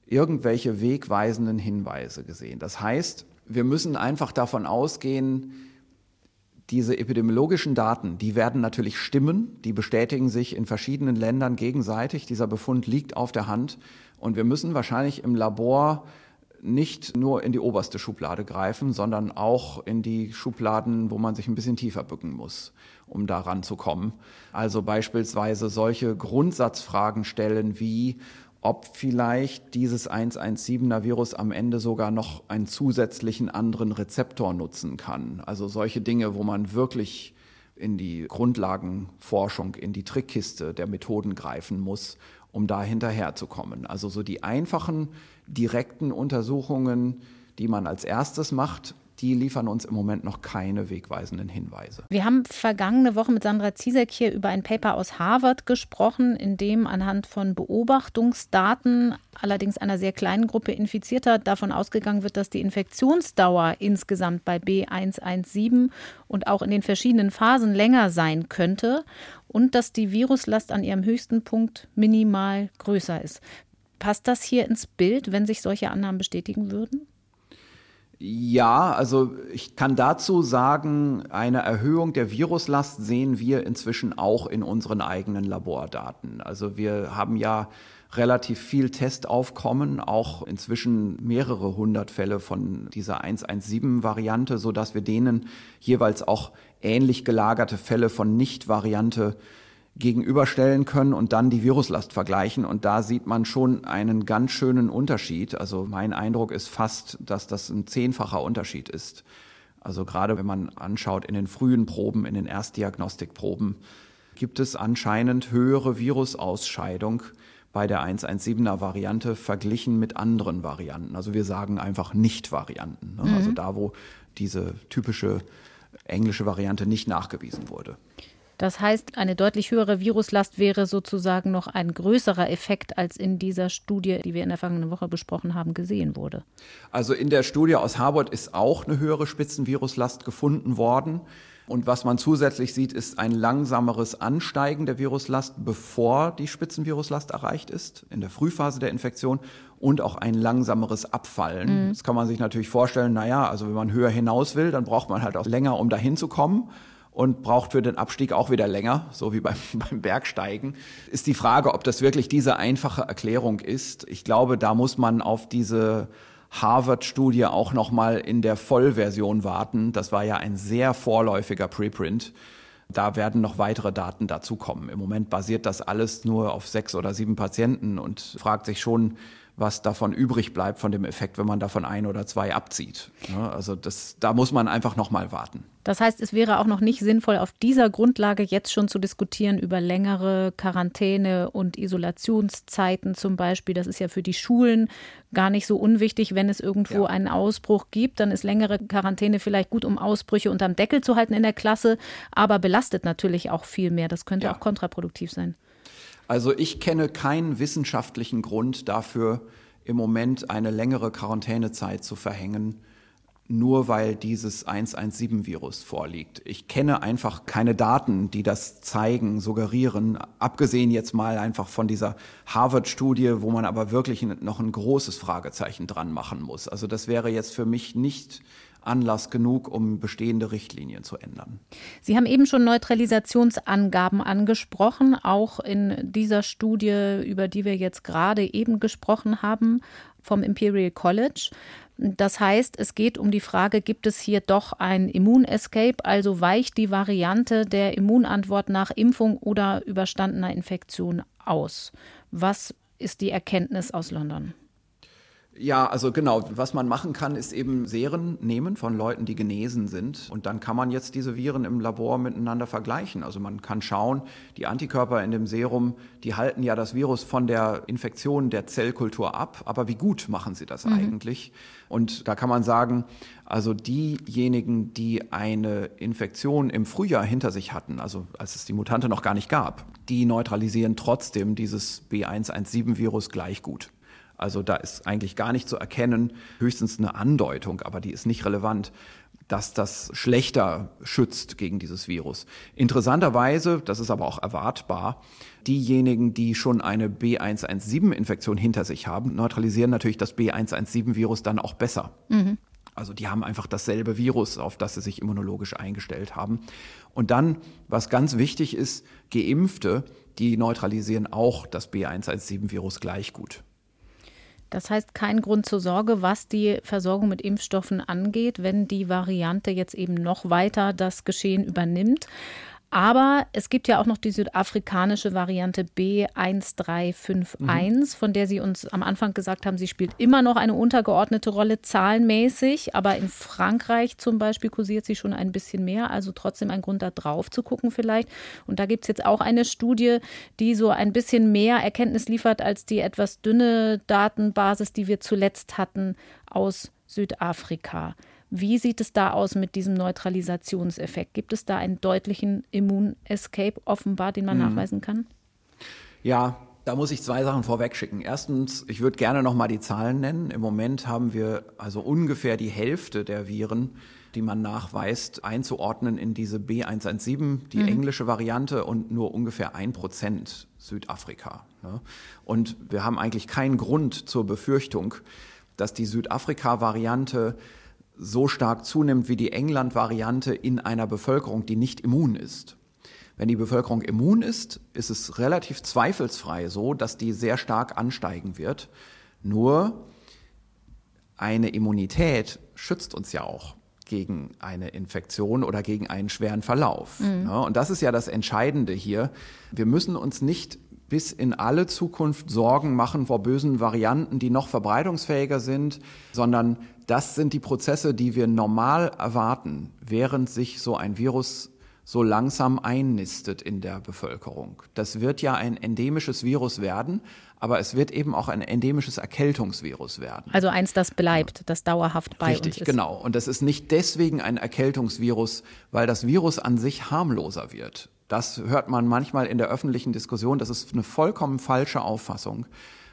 irgendwelche wegweisenden Hinweise gesehen. Das heißt, wir müssen einfach davon ausgehen, diese epidemiologischen Daten, die werden natürlich stimmen, die bestätigen sich in verschiedenen Ländern gegenseitig. Dieser Befund liegt auf der Hand und wir müssen wahrscheinlich im Labor nicht nur in die oberste Schublade greifen, sondern auch in die Schubladen, wo man sich ein bisschen tiefer bücken muss, um da ranzukommen. Also beispielsweise solche Grundsatzfragen stellen wie, ob vielleicht dieses 117er-Virus am Ende sogar noch einen zusätzlichen anderen Rezeptor nutzen kann. Also solche Dinge, wo man wirklich in die Grundlagenforschung, in die Trickkiste der Methoden greifen muss, um da hinterherzukommen. Also so die einfachen, direkten Untersuchungen, die man als erstes macht, die liefern uns im Moment noch keine wegweisenden Hinweise. Wir haben vergangene Woche mit Sandra Ziesek hier über ein Paper aus Harvard gesprochen, in dem anhand von Beobachtungsdaten, allerdings einer sehr kleinen Gruppe Infizierter, davon ausgegangen wird, dass die Infektionsdauer insgesamt bei B117 und auch in den verschiedenen Phasen länger sein könnte und dass die Viruslast an ihrem höchsten Punkt minimal größer ist. Passt das hier ins Bild, wenn sich solche Annahmen bestätigen würden? Ja, also ich kann dazu sagen, eine Erhöhung der Viruslast sehen wir inzwischen auch in unseren eigenen Labordaten. Also wir haben ja relativ viel Testaufkommen, auch inzwischen mehrere hundert Fälle von dieser 117-Variante, sodass wir denen jeweils auch ähnlich gelagerte Fälle von Nicht-Variante gegenüberstellen können und dann die Viruslast vergleichen. Und da sieht man schon einen ganz schönen Unterschied. Also mein Eindruck ist fast, dass das ein 10-facher Unterschied ist. Also gerade wenn man anschaut in den frühen Proben, in den Erstdiagnostikproben, gibt es anscheinend höhere Virusausscheidung bei der 117er-Variante verglichen mit anderen Varianten. Also wir sagen einfach Nicht-Varianten. Ne? Mhm. Also da, wo diese typische englische Variante nicht nachgewiesen wurde. Das heißt, eine deutlich höhere Viruslast wäre sozusagen noch ein größerer Effekt, als in dieser Studie, die wir in der vergangenen Woche besprochen haben, gesehen wurde. Also in der Studie aus Harvard ist auch eine höhere Spitzenviruslast gefunden worden. Und was man zusätzlich sieht, ist ein langsameres Ansteigen der Viruslast, bevor die Spitzenviruslast erreicht ist, in der Frühphase der Infektion, und auch ein langsameres Abfallen. Mhm. Das kann man sich natürlich vorstellen, naja, also wenn man höher hinaus will, dann braucht man halt auch länger, um dahin zu kommen. Und braucht für den Abstieg auch wieder länger, so wie beim Bergsteigen. Ist die Frage, ob das wirklich diese einfache Erklärung ist. Ich glaube, da muss man auf diese Harvard-Studie auch nochmal in der Vollversion warten. Das war ja ein sehr vorläufiger Preprint. Da werden noch weitere Daten dazukommen. Im Moment basiert das alles nur auf 6 oder 7 Patienten und fragt sich schon, was davon übrig bleibt von dem Effekt, wenn man davon 1 oder 2 abzieht. Ja, also da muss man einfach noch mal warten. Das heißt, es wäre auch noch nicht sinnvoll, auf dieser Grundlage jetzt schon zu diskutieren über längere Quarantäne- und Isolationszeiten zum Beispiel. Das ist ja für die Schulen gar nicht so unwichtig. Wenn es irgendwo einen Ausbruch gibt, dann ist längere Quarantäne vielleicht gut, um Ausbrüche unterm Deckel zu halten in der Klasse, aber belastet natürlich auch viel mehr. Das könnte auch kontraproduktiv sein. Also ich kenne keinen wissenschaftlichen Grund dafür, im Moment eine längere Quarantänezeit zu verhängen, nur weil dieses 117-Virus vorliegt. Ich kenne einfach keine Daten, die das zeigen, suggerieren, abgesehen jetzt mal einfach von dieser Harvard-Studie, wo man aber wirklich noch ein großes Fragezeichen dran machen muss. Also das wäre jetzt für mich nicht Anlass genug, um bestehende Richtlinien zu ändern. Sie haben eben schon Neutralisationsangaben angesprochen, auch in dieser Studie, über die wir jetzt gerade eben gesprochen haben, vom Imperial College. Das heißt, es geht um die Frage, gibt es hier doch ein Immunescape, also weicht die Variante der Immunantwort nach Impfung oder überstandener Infektion aus? Was ist die Erkenntnis aus London? Ja, also genau. Was man machen kann, ist eben Seren nehmen von Leuten, die genesen sind. Und dann kann man jetzt diese Viren im Labor miteinander vergleichen. Also man kann schauen, die Antikörper in dem Serum, die halten ja das Virus von der Infektion der Zellkultur ab. Aber wie gut machen sie das eigentlich? Und da kann man sagen, also diejenigen, die eine Infektion im Frühjahr hinter sich hatten, also als es die Mutante noch gar nicht gab, die neutralisieren trotzdem dieses B117-Virus gleich gut. Also da ist eigentlich gar nicht zu erkennen, höchstens eine Andeutung, aber die ist nicht relevant, dass das schlechter schützt gegen dieses Virus. Interessanterweise, das ist aber auch erwartbar, diejenigen, die schon eine B117-Infektion hinter sich haben, neutralisieren natürlich das B117-Virus dann auch besser. Mhm. Also die haben einfach dasselbe Virus, auf das sie sich immunologisch eingestellt haben. Und dann, was ganz wichtig ist, Geimpfte, die neutralisieren auch das B117-Virus gleich gut. Das heißt, kein Grund zur Sorge, was die Versorgung mit Impfstoffen angeht, wenn die Variante jetzt eben noch weiter das Geschehen übernimmt. Aber es gibt ja auch noch die südafrikanische Variante B1351, von der Sie uns am Anfang gesagt haben, sie spielt immer noch eine untergeordnete Rolle zahlenmäßig. Aber in Frankreich zum Beispiel kursiert sie schon ein bisschen mehr. Also trotzdem ein Grund, da drauf zu gucken vielleicht. Und da gibt es jetzt auch eine Studie, die so ein bisschen mehr Erkenntnis liefert als die etwas dünne Datenbasis, die wir zuletzt hatten aus Südafrika. Wie sieht es da aus mit diesem Neutralisationseffekt? Gibt es da einen deutlichen Immun-Escape offenbar, den man nachweisen kann? Ja, da muss ich 2 Sachen vorwegschicken. Erstens, ich würde gerne noch mal die Zahlen nennen. Im Moment haben wir also ungefähr die Hälfte der Viren, die man nachweist, einzuordnen in diese B117, die englische Variante, und nur ungefähr 1% Südafrika. Ne? Und wir haben eigentlich keinen Grund zur Befürchtung, dass die Südafrika-Variante so stark zunimmt wie die England-Variante in einer Bevölkerung, die nicht immun ist. Wenn die Bevölkerung immun ist, ist es relativ zweifelsfrei so, dass die sehr stark ansteigen wird. Nur eine Immunität schützt uns ja auch. gegen eine Infektion oder gegen einen schweren Verlauf. Mhm. Ja, und das ist ja das Entscheidende hier. Wir müssen uns nicht bis in alle Zukunft Sorgen machen vor bösen Varianten, die noch verbreitungsfähiger sind, sondern das sind die Prozesse, die wir normal erwarten, während sich so ein Virus so langsam einnistet in der Bevölkerung. Das wird ja ein endemisches Virus werden, aber es wird eben auch ein endemisches Erkältungsvirus werden. Also eins, das bleibt, das dauerhaft bei uns ist. Richtig, genau. Und das ist nicht deswegen ein Erkältungsvirus, weil das Virus an sich harmloser wird. Das hört man manchmal in der öffentlichen Diskussion. Das ist eine vollkommen falsche Auffassung.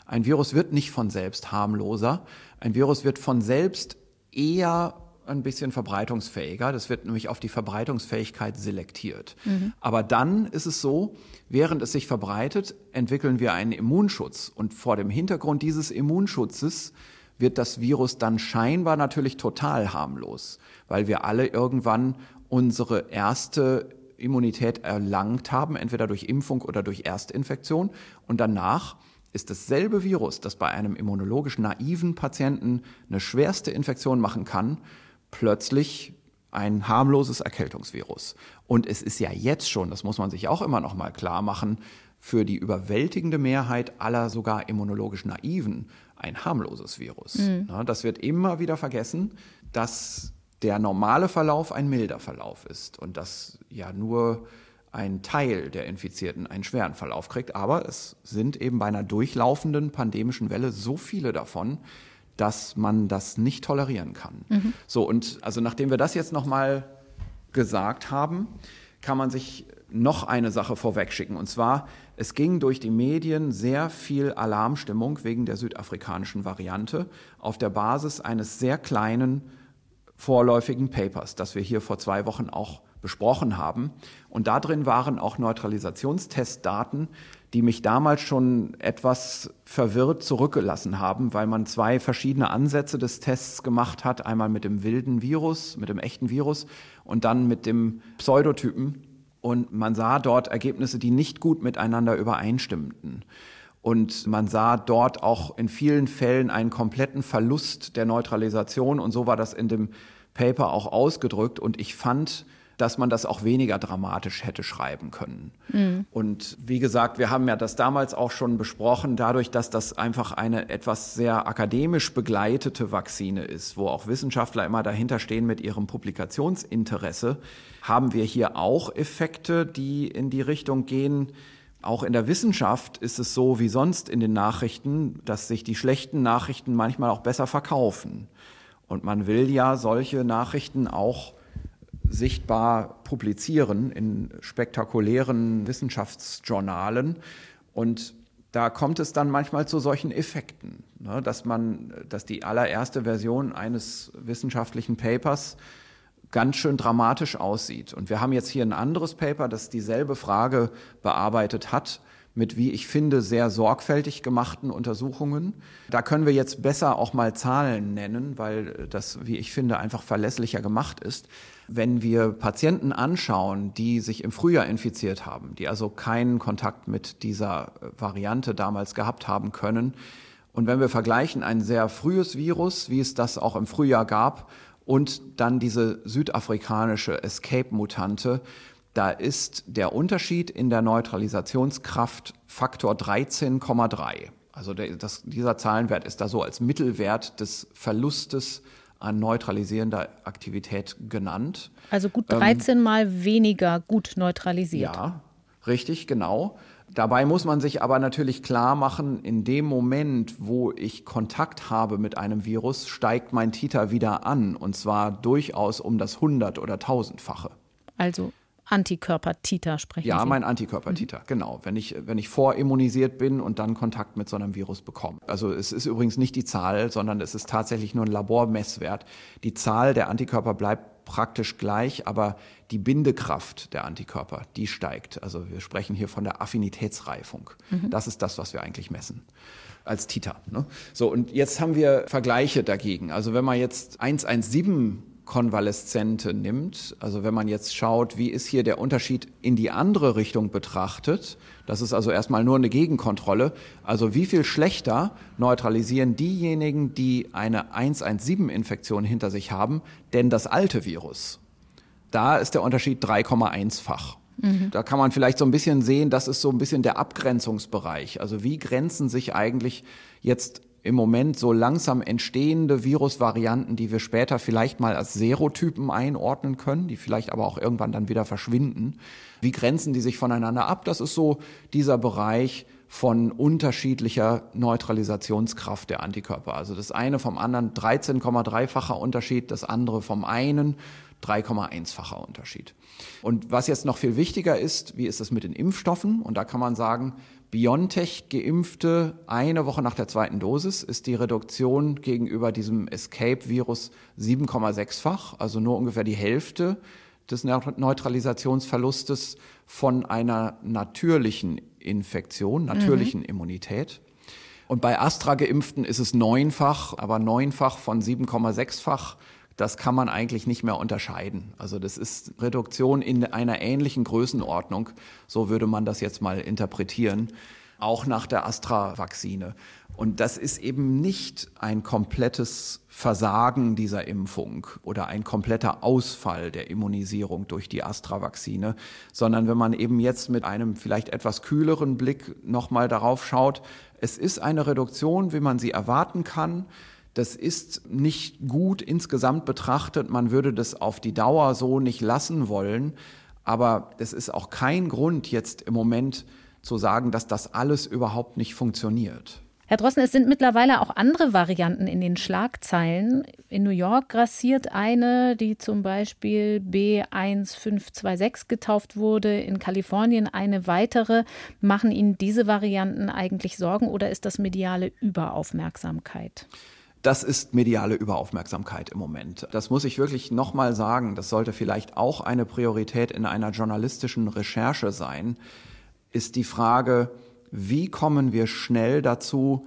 Ein Virus wird nicht von selbst harmloser. Ein Virus wird von selbst eher ein bisschen verbreitungsfähiger. Das wird nämlich auf die Verbreitungsfähigkeit selektiert. Mhm. Aber dann ist es so, während es sich verbreitet, entwickeln wir einen Immunschutz. Und vor dem Hintergrund dieses Immunschutzes wird das Virus dann scheinbar natürlich total harmlos, weil wir alle irgendwann unsere erste Immunität erlangt haben, entweder durch Impfung oder durch Erstinfektion. Und danach ist dasselbe Virus, das bei einem immunologisch naiven Patienten eine schwerste Infektion machen kann, plötzlich ein harmloses Erkältungsvirus. Und es ist ja jetzt schon, das muss man sich auch immer noch mal klar machen, für die überwältigende Mehrheit aller sogar immunologisch Naiven ein harmloses Virus. Mhm. Na, das wird immer wieder vergessen, dass der normale Verlauf ein milder Verlauf ist und dass ja nur ein Teil der Infizierten einen schweren Verlauf kriegt. Aber es sind eben bei einer durchlaufenden pandemischen Welle so viele davon, dass man das nicht tolerieren kann. Mhm. So, und also nachdem wir das jetzt nochmal gesagt haben, kann man sich noch eine Sache vorwegschicken. Und zwar, es ging durch die Medien sehr viel Alarmstimmung wegen der südafrikanischen Variante auf der Basis eines sehr kleinen vorläufigen Papers, das wir hier vor 2 Wochen auch besprochen haben. Und da drin waren auch Neutralisationstestdaten, die mich damals schon etwas verwirrt zurückgelassen haben, weil man 2 verschiedene Ansätze des Tests gemacht hat. Einmal mit dem wilden Virus, mit dem echten Virus und dann mit dem Pseudotypen. Und man sah dort Ergebnisse, die nicht gut miteinander übereinstimmten. Und man sah dort auch in vielen Fällen einen kompletten Verlust der Neutralisation. Und so war das in dem Paper auch ausgedrückt. Und ich fand, dass man das auch weniger dramatisch hätte schreiben können. Mhm. Und wie gesagt, wir haben ja das damals auch schon besprochen, dadurch, dass das einfach eine etwas sehr akademisch begleitete Vakzine ist, wo auch Wissenschaftler immer dahinter stehen mit ihrem Publikationsinteresse, haben wir hier auch Effekte, die in die Richtung gehen. Auch in der Wissenschaft ist es so wie sonst in den Nachrichten, dass sich die schlechten Nachrichten manchmal auch besser verkaufen. Und man will ja solche Nachrichten auch sichtbar publizieren in spektakulären Wissenschaftsjournalen. Und da kommt es dann manchmal zu solchen Effekten, ne? Dass die allererste Version eines wissenschaftlichen Papers ganz schön dramatisch aussieht. Und wir haben jetzt hier ein anderes Paper, das dieselbe Frage bearbeitet hat, mit, wie ich finde, sehr sorgfältig gemachten Untersuchungen. Da können wir jetzt besser auch mal Zahlen nennen, weil das, wie ich finde, einfach verlässlicher gemacht ist. Wenn wir Patienten anschauen, die sich im Frühjahr infiziert haben, die also keinen Kontakt mit dieser Variante damals gehabt haben können, und wenn wir vergleichen ein sehr frühes Virus, wie es das auch im Frühjahr gab, und dann diese südafrikanische Escape-Mutante, da ist der Unterschied in der Neutralisationskraft Faktor 13,3. Also dieser Zahlenwert ist da so als Mittelwert des Verlustes an neutralisierender Aktivität genannt. Also gut 13 Mal weniger gut neutralisiert. Ja, richtig, genau. Dabei muss man sich aber natürlich klar machen, in dem Moment, wo ich Kontakt habe mit einem Virus, steigt mein Titer wieder an, und zwar durchaus um das 100- oder 1000-fache. Also Antikörper-Titer sprechen Sie? Ja, mein Antikörper-Titer, genau. Wenn ich vorimmunisiert bin und dann Kontakt mit so einem Virus bekomme. Also es ist übrigens nicht die Zahl, sondern es ist tatsächlich nur ein Labormesswert. Die Zahl der Antikörper bleibt praktisch gleich, aber die Bindekraft der Antikörper, die steigt. Also wir sprechen hier von der Affinitätsreifung. Mhm. Das ist das, was wir eigentlich messen als Titer, ne? So, und jetzt haben wir Vergleiche dagegen. Also wenn man jetzt 117 Konvaleszente nimmt. Also wenn man jetzt schaut, wie ist hier der Unterschied in die andere Richtung betrachtet, das ist also erstmal nur eine Gegenkontrolle, also wie viel schlechter neutralisieren diejenigen, die eine 117-Infektion hinter sich haben, denn das alte Virus? Da ist der Unterschied 3,1-fach. Mhm. Da kann man vielleicht so ein bisschen sehen, das ist so ein bisschen der Abgrenzungsbereich. Also wie grenzen sich eigentlich jetzt im Moment so langsam entstehende Virusvarianten, die wir später vielleicht mal als Serotypen einordnen können, die vielleicht aber auch irgendwann dann wieder verschwinden. Wie grenzen die sich voneinander ab? Das ist so dieser Bereich von unterschiedlicher Neutralisationskraft der Antikörper. Also das eine vom anderen 13,3-facher Unterschied, das andere vom einen 3,1-facher Unterschied. Und was jetzt noch viel wichtiger ist, wie ist es mit den Impfstoffen? Und da kann man sagen, BioNTech-Geimpfte eine Woche nach der zweiten Dosis ist die Reduktion gegenüber diesem Escape-Virus 7,6-fach, also nur ungefähr die Hälfte des Neutralisationsverlustes von einer natürlichen Infektion, natürlichen Immunität. Und bei Astra-Geimpften ist es 9-fach, aber 9-fach von 7,6-fach. Das kann man eigentlich nicht mehr unterscheiden. Also das ist Reduktion in einer ähnlichen Größenordnung. So würde man das jetzt mal interpretieren, auch nach der Astra-Vakzine. Und das ist eben nicht ein komplettes Versagen dieser Impfung oder ein kompletter Ausfall der Immunisierung durch die Astra-Vakzine, sondern wenn man eben jetzt mit einem vielleicht etwas kühleren Blick nochmal darauf schaut, es ist eine Reduktion, wie man sie erwarten kann. Das ist nicht gut insgesamt betrachtet. Man würde das auf die Dauer so nicht lassen wollen. Aber es ist auch kein Grund, jetzt im Moment zu sagen, dass das alles überhaupt nicht funktioniert. Herr Drosten, es sind mittlerweile auch andere Varianten in den Schlagzeilen. In New York grassiert eine, die zum Beispiel B1526 getauft wurde. In Kalifornien eine weitere. Machen Ihnen diese Varianten eigentlich Sorgen oder ist das mediale Überaufmerksamkeit? Das ist mediale Überaufmerksamkeit im Moment. Das muss ich wirklich nochmal sagen. Das sollte vielleicht auch eine Priorität in einer journalistischen Recherche sein, ist die Frage, wie kommen wir schnell dazu,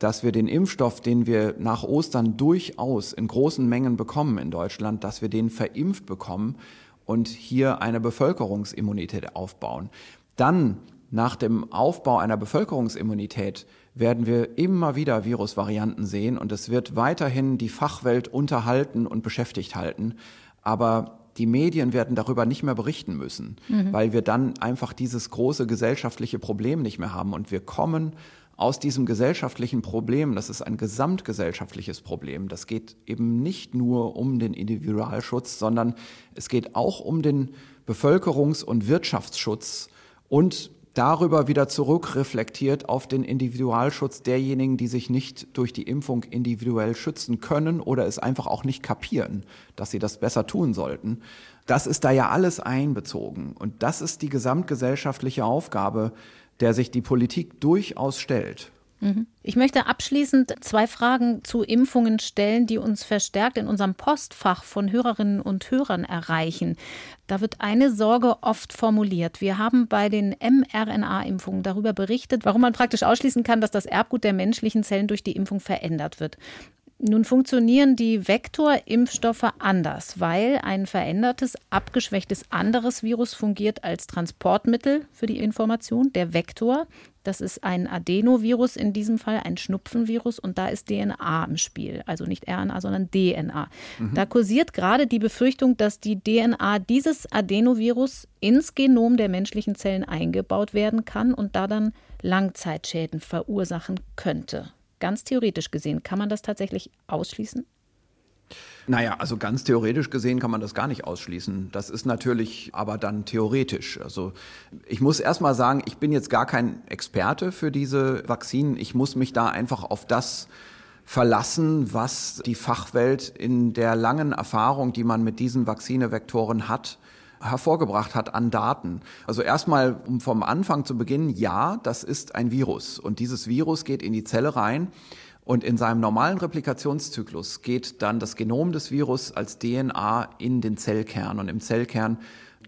dass wir den Impfstoff, den wir nach Ostern durchaus in großen Mengen bekommen in Deutschland, dass wir den verimpft bekommen und hier eine Bevölkerungsimmunität aufbauen. Dann, nach dem Aufbau einer Bevölkerungsimmunität, werden wir immer wieder Virusvarianten sehen und es wird weiterhin die Fachwelt unterhalten und beschäftigt halten. Aber die Medien werden darüber nicht mehr berichten müssen, weil wir dann einfach dieses große gesellschaftliche Problem nicht mehr haben. Und wir kommen aus diesem gesellschaftlichen Problem, das ist ein gesamtgesellschaftliches Problem, das geht eben nicht nur um den Individualschutz, sondern es geht auch um den Bevölkerungs- und Wirtschaftsschutz und darüber wieder zurückreflektiert auf den Individualschutz derjenigen, die sich nicht durch die Impfung individuell schützen können oder es einfach auch nicht kapieren, dass sie das besser tun sollten. Das ist da ja alles einbezogen. Und das ist die gesamtgesellschaftliche Aufgabe, der sich die Politik durchaus stellt. Ich möchte abschließend 2 Fragen zu Impfungen stellen, die uns verstärkt in unserem Postfach von Hörerinnen und Hörern erreichen. Da wird eine Sorge oft formuliert. Wir haben bei den mRNA-Impfungen darüber berichtet, warum man praktisch ausschließen kann, dass das Erbgut der menschlichen Zellen durch die Impfung verändert wird. Nun funktionieren die Vektorimpfstoffe anders, weil ein verändertes, abgeschwächtes anderes Virus fungiert als Transportmittel für die Information. Der Vektor, das ist ein Adenovirus in diesem Fall, ein Schnupfenvirus und da ist DNA im Spiel. Also nicht RNA, sondern DNA. Da kursiert gerade die Befürchtung, dass die DNA dieses Adenovirus ins Genom der menschlichen Zellen eingebaut werden kann und da dann Langzeitschäden verursachen könnte. Ganz theoretisch gesehen, kann man das tatsächlich ausschließen? Naja, also ganz theoretisch gesehen kann man das gar nicht ausschließen. Das ist natürlich aber dann theoretisch. Also ich muss erst mal sagen, ich bin jetzt gar kein Experte für diese Vakzinen. Ich muss mich da einfach auf das verlassen, was die Fachwelt in der langen Erfahrung, die man mit diesen Vakzinevektoren hat, hervorgebracht hat an Daten. Also erstmal, um vom Anfang zu beginnen, ja, das ist ein Virus. Und dieses Virus geht in die Zelle rein und in seinem normalen Replikationszyklus geht dann das Genom des Virus als DNA in den Zellkern. Und im Zellkern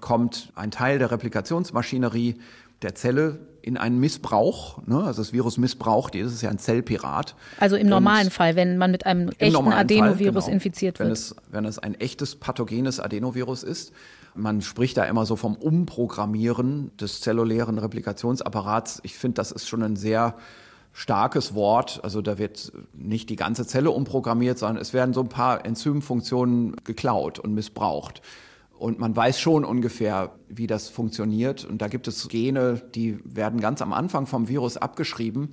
kommt ein Teil der Replikationsmaschinerie der Zelle in einen Missbrauch. Ne? Also das Virus missbraucht, jedes ist ja ein Zellpirat. Also im normalen Fall, wenn man mit einem echten Adenovirus infiziert wird. Wenn es ein echtes pathogenes Adenovirus ist. Man spricht da immer so vom Umprogrammieren des zellulären Replikationsapparats. Ich finde, das ist schon ein sehr starkes Wort. Also da wird nicht die ganze Zelle umprogrammiert, sondern es werden so ein paar Enzymfunktionen geklaut und missbraucht. Und man weiß schon ungefähr, wie das funktioniert. Und da gibt es Gene, die werden ganz am Anfang vom Virus abgeschrieben,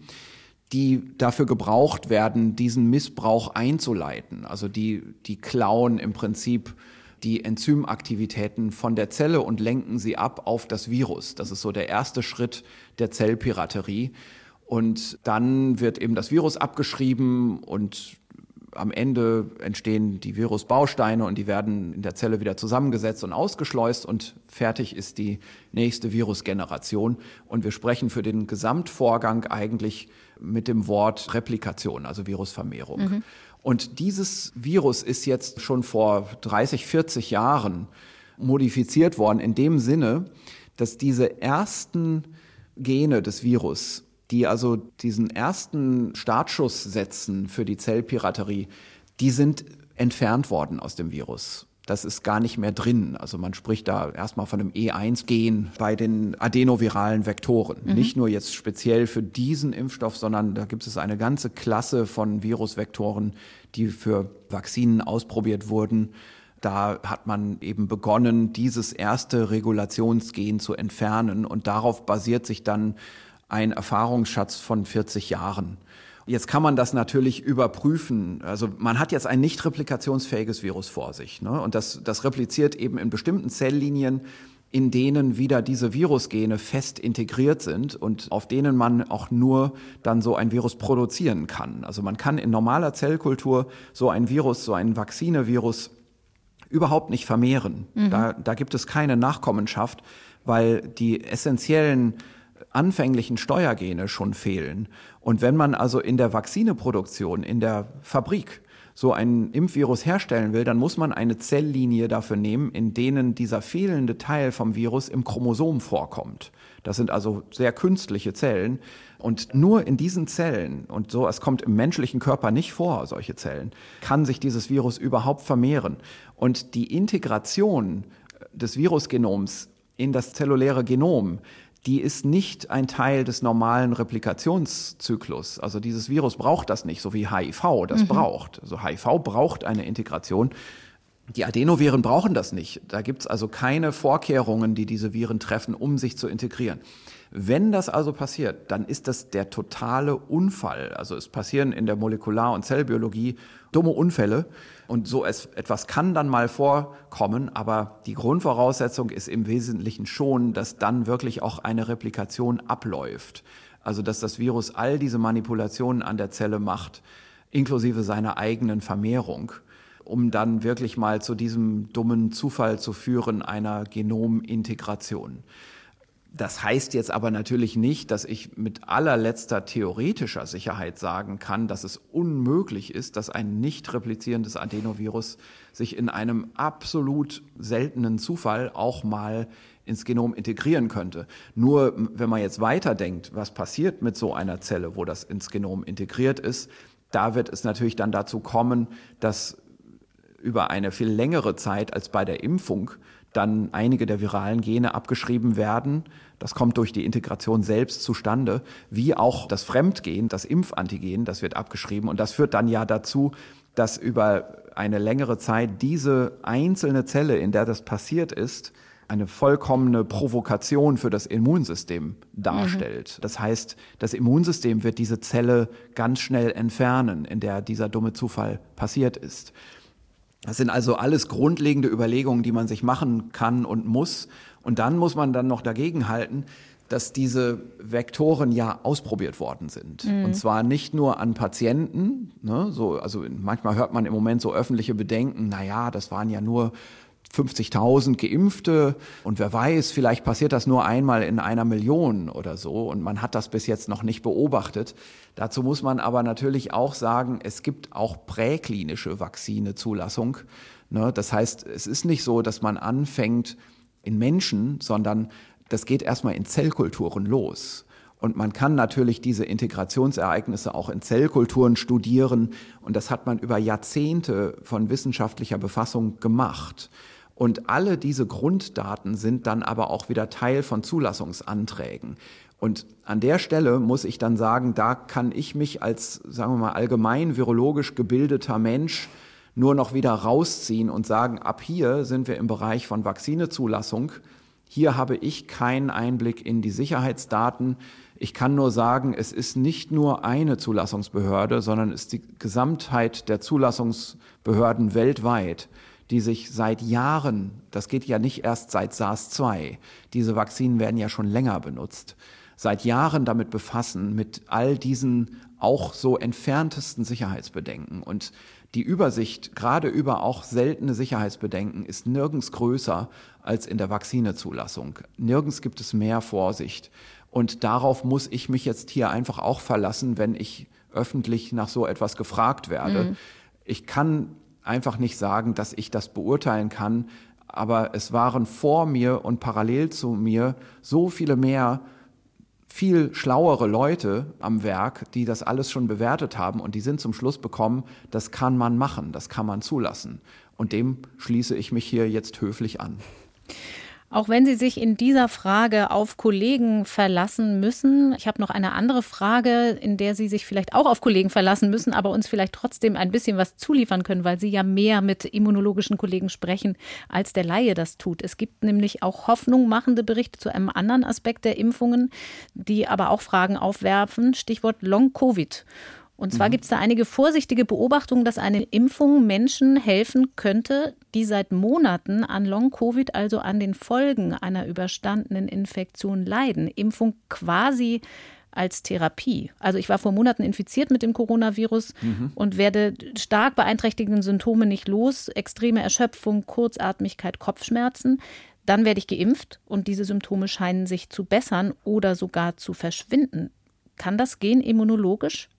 die dafür gebraucht werden, diesen Missbrauch einzuleiten. Also die klauen im Prinzip die Enzymaktivitäten von der Zelle und lenken sie ab auf das Virus. Das ist so der erste Schritt der Zellpiraterie. Und dann wird eben das Virus abgeschrieben und am Ende entstehen die Virusbausteine und die werden in der Zelle wieder zusammengesetzt und ausgeschleust und fertig ist die nächste Virusgeneration. Und wir sprechen für den Gesamtvorgang eigentlich mit dem Wort Replikation, also Virusvermehrung. Mhm. Und dieses Virus ist jetzt schon vor 30, 40 Jahren modifiziert worden, in dem Sinne, dass diese ersten Gene des Virus, die also diesen ersten Startschuss setzen für die Zellpiraterie, die sind entfernt worden aus dem Virus. Das ist gar nicht mehr drin. Also man spricht da erstmal von einem E1-Gen bei den adenoviralen Vektoren. Mhm. Nicht nur jetzt speziell für diesen Impfstoff, sondern da gibt es eine ganze Klasse von Virusvektoren, die für Vakzinen ausprobiert wurden. Da hat man eben begonnen, dieses erste Regulationsgen zu entfernen. Und darauf basiert sich dann ein Erfahrungsschatz von 40 Jahren. Jetzt kann man das natürlich überprüfen. Also man hat jetzt ein nicht replikationsfähiges Virus vor sich, ne? Und das repliziert eben in bestimmten Zelllinien, in denen wieder diese Virusgene fest integriert sind und auf denen man auch nur dann so ein Virus produzieren kann. Also man kann in normaler Zellkultur so ein Virus, so ein Vakzinevirus überhaupt nicht vermehren. Mhm. Da gibt es keine Nachkommenschaft, weil die essentiellen anfänglichen Steuergene schon fehlen. Und wenn man also in der Vakzineproduktion, in der Fabrik so ein Impfvirus herstellen will, dann muss man eine Zelllinie dafür nehmen, in denen dieser fehlende Teil vom Virus im Chromosom vorkommt. Das sind also sehr künstliche Zellen. Und nur in diesen Zellen, und so, es kommt im menschlichen Körper nicht vor, solche Zellen, kann sich dieses Virus überhaupt vermehren. Und die Integration des Virusgenoms in das zelluläre Genom, die ist nicht ein Teil des normalen Replikationszyklus. Also dieses Virus braucht das nicht, so wie HIV das braucht. Also HIV braucht eine Integration. Die Adenoviren brauchen das nicht. Da gibt's also keine Vorkehrungen, die diese Viren treffen, um sich zu integrieren. Wenn das also passiert, dann ist das der totale Unfall. Also es passieren in der Molekular- und Zellbiologie dumme Unfälle und so etwas kann dann mal vorkommen, aber die Grundvoraussetzung ist im Wesentlichen schon, dass dann wirklich auch eine Replikation abläuft. Also dass das Virus all diese Manipulationen an der Zelle macht, inklusive seiner eigenen Vermehrung, um dann wirklich mal zu diesem dummen Zufall zu führen einer Genomintegration. Das heißt jetzt aber natürlich nicht, dass ich mit allerletzter theoretischer Sicherheit sagen kann, dass es unmöglich ist, dass ein nicht replizierendes Adenovirus sich in einem absolut seltenen Zufall auch mal ins Genom integrieren könnte. Nur wenn man jetzt weiterdenkt, was passiert mit so einer Zelle, wo das ins Genom integriert ist, da wird es natürlich dann dazu kommen, dass über eine viel längere Zeit als bei der Impfung dann einige der viralen Gene abgeschrieben werden. Das kommt durch die Integration selbst zustande, wie auch das Fremdgen, das Impfantigen, das wird abgeschrieben. Und das führt dann ja dazu, dass über eine längere Zeit diese einzelne Zelle, in der das passiert ist, eine vollkommene Provokation für das Immunsystem darstellt. Mhm. Das heißt, das Immunsystem wird diese Zelle ganz schnell entfernen, in der dieser dumme Zufall passiert ist. Das sind also alles grundlegende Überlegungen, die man sich machen kann und muss. Und dann muss man dann noch dagegen halten, dass diese Vektoren ja ausprobiert worden sind. Mhm. Und zwar nicht nur an Patienten, ne, so, also manchmal hört man im Moment so öffentliche Bedenken, naja, das waren ja nur 50.000 Geimpfte und wer weiß, vielleicht passiert das nur einmal in 1 Million oder so und man hat das bis jetzt noch nicht beobachtet. Dazu muss man aber natürlich auch sagen, es gibt auch präklinische Vakzinezulassung. Das heißt, es ist nicht so, dass man anfängt in Menschen, sondern das geht erstmal in Zellkulturen los. Und man kann natürlich diese Integrationsereignisse auch in Zellkulturen studieren. Und das hat man über Jahrzehnte von wissenschaftlicher Befassung gemacht. Und alle diese Grunddaten sind dann aber auch wieder Teil von Zulassungsanträgen. Und an der Stelle muss ich dann sagen, da kann ich mich als, sagen wir mal, allgemein virologisch gebildeter Mensch nur noch wieder rausziehen und sagen, ab hier sind wir im Bereich von Vakzinezulassung. Hier habe ich keinen Einblick in die Sicherheitsdaten. Ich kann nur sagen, es ist nicht nur eine Zulassungsbehörde, sondern es ist die Gesamtheit der Zulassungsbehörden weltweit, die sich seit Jahren, das geht ja nicht erst seit SARS-2, diese Vakzinen werden ja schon länger benutzt, seit Jahren damit befassen, mit all diesen auch so entferntesten Sicherheitsbedenken. Und die Übersicht, gerade über auch seltene Sicherheitsbedenken, ist nirgends größer als in der Vakzinezulassung. Nirgends gibt es mehr Vorsicht. Und darauf muss ich mich jetzt hier einfach auch verlassen, wenn ich öffentlich nach so etwas gefragt werde. Mhm. Ich kann einfach nicht sagen, dass ich das beurteilen kann, aber es waren vor mir und parallel zu mir so viele mehr, viel schlauere Leute am Werk, die das alles schon bewertet haben und die sind zum Schluss gekommen, das kann man machen, das kann man zulassen. Und dem schließe ich mich hier jetzt höflich an. Auch wenn Sie sich in dieser Frage auf Kollegen verlassen müssen, ich habe noch eine andere Frage, in der Sie sich vielleicht auch auf Kollegen verlassen müssen, aber uns vielleicht trotzdem ein bisschen was zuliefern können, weil Sie ja mehr mit immunologischen Kollegen sprechen, als der Laie das tut. Es gibt nämlich auch hoffnungmachende Berichte zu einem anderen Aspekt der Impfungen, die aber auch Fragen aufwerfen, Stichwort Long-Covid. Und zwar gibt es da einige vorsichtige Beobachtungen, dass eine Impfung Menschen helfen könnte, die seit Monaten an Long-Covid, also an den Folgen einer überstandenen Infektion leiden. Impfung quasi als Therapie. Also ich war vor Monaten infiziert mit dem Coronavirus und werde stark beeinträchtigenden Symptome nicht los, extreme Erschöpfung, Kurzatmigkeit, Kopfschmerzen. Dann werde ich geimpft und diese Symptome scheinen sich zu bessern oder sogar zu verschwinden. Kann das gehen immunologisch?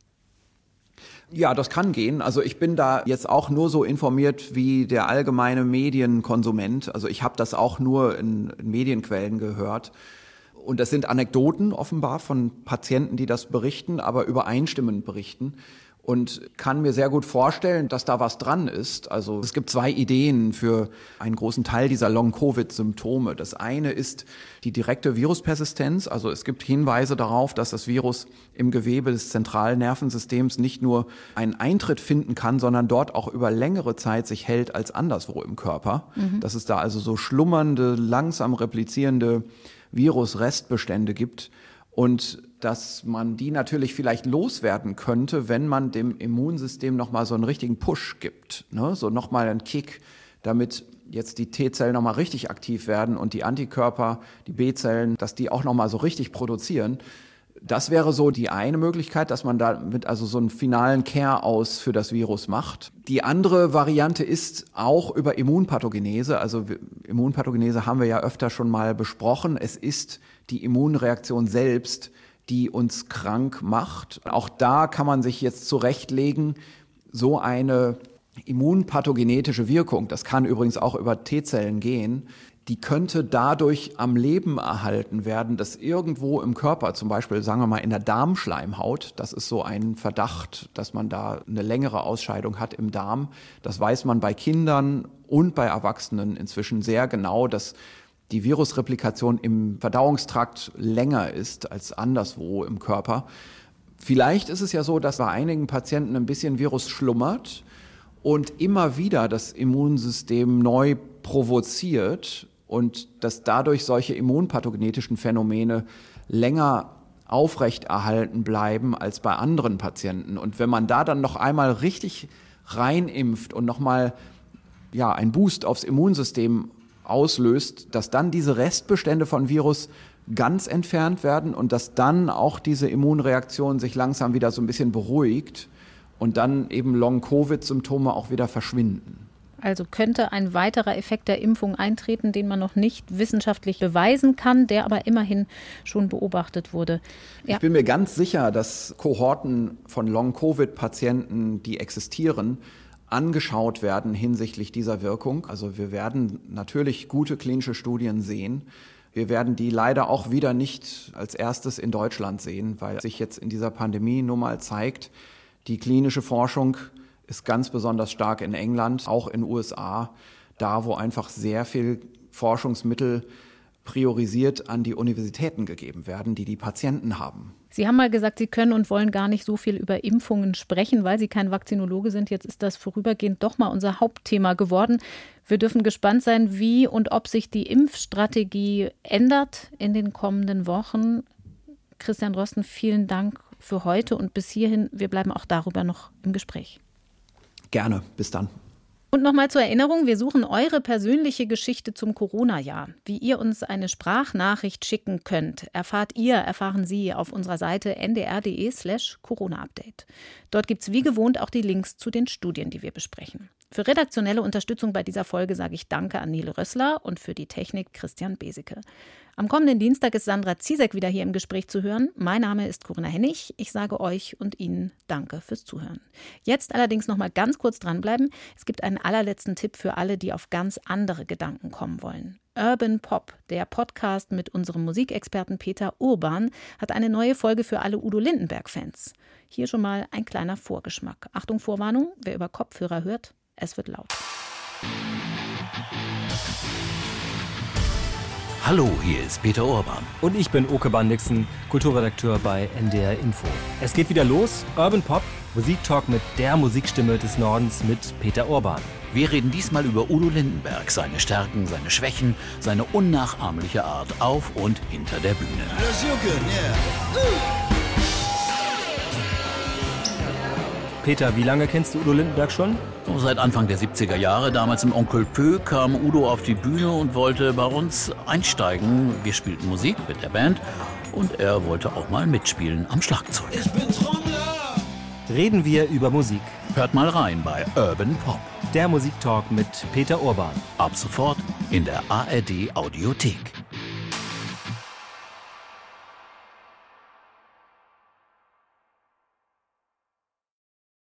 Ja, das kann gehen. Also ich bin da jetzt auch nur so informiert wie der allgemeine Medienkonsument. Also ich habe das auch nur in Medienquellen gehört. Und das sind Anekdoten offenbar von Patienten, die das berichten, aber übereinstimmend berichten. Und kann mir sehr gut vorstellen, dass da was dran ist. Also es gibt zwei Ideen für einen großen Teil dieser Long-Covid-Symptome. Das eine ist die direkte Viruspersistenz. Also es gibt Hinweise darauf, dass das Virus im Gewebe des zentralen Nervensystems nicht nur einen Eintritt finden kann, sondern dort auch über längere Zeit sich hält als anderswo im Körper. Dass es da also so schlummernde, langsam replizierende Virusrestbestände gibt. Und dass man die natürlich vielleicht loswerden könnte, wenn man dem Immunsystem nochmal so einen richtigen Push gibt, ne? So nochmal einen Kick, damit jetzt die T-Zellen nochmal richtig aktiv werden und die Antikörper, die B-Zellen, dass die auch nochmal so richtig produzieren. Das wäre so die eine Möglichkeit, dass man damit also so einen finalen Care-Aus für das Virus macht. Die andere Variante ist auch über Immunpathogenese. Also Immunpathogenese haben wir ja öfter schon mal besprochen. Es ist die Immunreaktion selbst, die uns krank macht. Auch da kann man sich jetzt zurechtlegen, so eine immunpathogenetische Wirkung, das kann übrigens auch über T-Zellen gehen, die könnte dadurch am Leben erhalten werden, dass irgendwo im Körper, zum Beispiel, sagen wir mal, in der Darmschleimhaut, das ist so ein Verdacht, dass man da eine längere Ausscheidung hat im Darm. Das weiß man bei Kindern und bei Erwachsenen inzwischen sehr genau, dass die Virusreplikation im Verdauungstrakt länger ist als anderswo im Körper. Vielleicht ist es ja so, dass bei einigen Patienten ein bisschen Virus schlummert und immer wieder das Immunsystem neu provoziert und dass dadurch solche immunpathogenetischen Phänomene länger aufrechterhalten bleiben als bei anderen Patienten. Und wenn man da dann noch einmal richtig reinimpft und nochmal ja, einen Boost aufs Immunsystem auslöst, dass dann diese Restbestände von Virus ganz entfernt werden und dass dann auch diese Immunreaktion sich langsam wieder so ein bisschen beruhigt und dann eben Long-Covid-Symptome auch wieder verschwinden. Also könnte ein weiterer Effekt der Impfung eintreten, den man noch nicht wissenschaftlich beweisen kann, der aber immerhin schon beobachtet wurde. Ja. Ich bin mir ganz sicher, dass Kohorten von Long-Covid-Patienten, die existieren, angeschaut werden hinsichtlich dieser Wirkung. Also wir werden natürlich gute klinische Studien sehen, Wir werden die leider auch wieder nicht als erstes in Deutschland sehen, weil sich jetzt in dieser Pandemie nun mal zeigt, die klinische Forschung ist ganz besonders stark in England, auch in den USA, da wo einfach sehr viel Forschungsmittel priorisiert an die Universitäten gegeben werden, die die Patienten haben. Sie haben mal gesagt, Sie können und wollen gar nicht so viel über Impfungen sprechen, weil Sie kein Vakzinologe sind. Jetzt ist das vorübergehend doch mal unser Hauptthema geworden. Wir dürfen gespannt sein, wie und ob sich die Impfstrategie ändert in den kommenden Wochen. Christian Drosten, vielen Dank für heute und bis hierhin. Wir bleiben auch darüber noch im Gespräch. Gerne, bis dann. Und nochmal zur Erinnerung, wir suchen eure persönliche Geschichte zum Corona-Jahr. Wie ihr uns eine Sprachnachricht schicken könnt, erfahren Sie auf unserer Seite ndr.de/Corona-Update. Dort gibt es wie gewohnt auch die Links zu den Studien, die wir besprechen. Für redaktionelle Unterstützung bei dieser Folge sage ich Danke an Nele Rössler und für die Technik Christian Beseke. Am kommenden Dienstag ist Sandra Ziesek wieder hier im Gespräch zu hören. Mein Name ist Corinna Hennig. Ich sage euch und Ihnen Danke fürs Zuhören. Jetzt allerdings noch mal ganz kurz dranbleiben. Es gibt einen allerletzten Tipp für alle, die auf ganz andere Gedanken kommen wollen. Urban Pop, der Podcast mit unserem Musikexperten Peter Urban, hat eine neue Folge für alle Udo Lindenberg-Fans. Hier schon mal ein kleiner Vorgeschmack. Achtung, Vorwarnung, wer über Kopfhörer hört, es wird laut. Hallo, hier ist Peter Urban. Und ich bin Oke Bandixen, Kulturredakteur bei NDR Info. Es geht wieder los, Urban Pop, Musiktalk mit der Musikstimme des Nordens mit Peter Urban. Wir reden diesmal über Udo Lindenberg, seine Stärken, seine Schwächen, seine unnachahmliche Art auf und hinter der Bühne. Peter, wie lange kennst du Udo Lindenberg schon? So seit Anfang der 70er Jahre, damals im Onkel Pö, kam Udo auf die Bühne und wollte bei uns einsteigen. Wir spielten Musik mit der Band und er wollte auch mal mitspielen am Schlagzeug. Ich bin Trommler! Reden wir über Musik. Hört mal rein bei Urban Pop. Der Musiktalk mit Peter Urban. Ab sofort in der ARD Audiothek.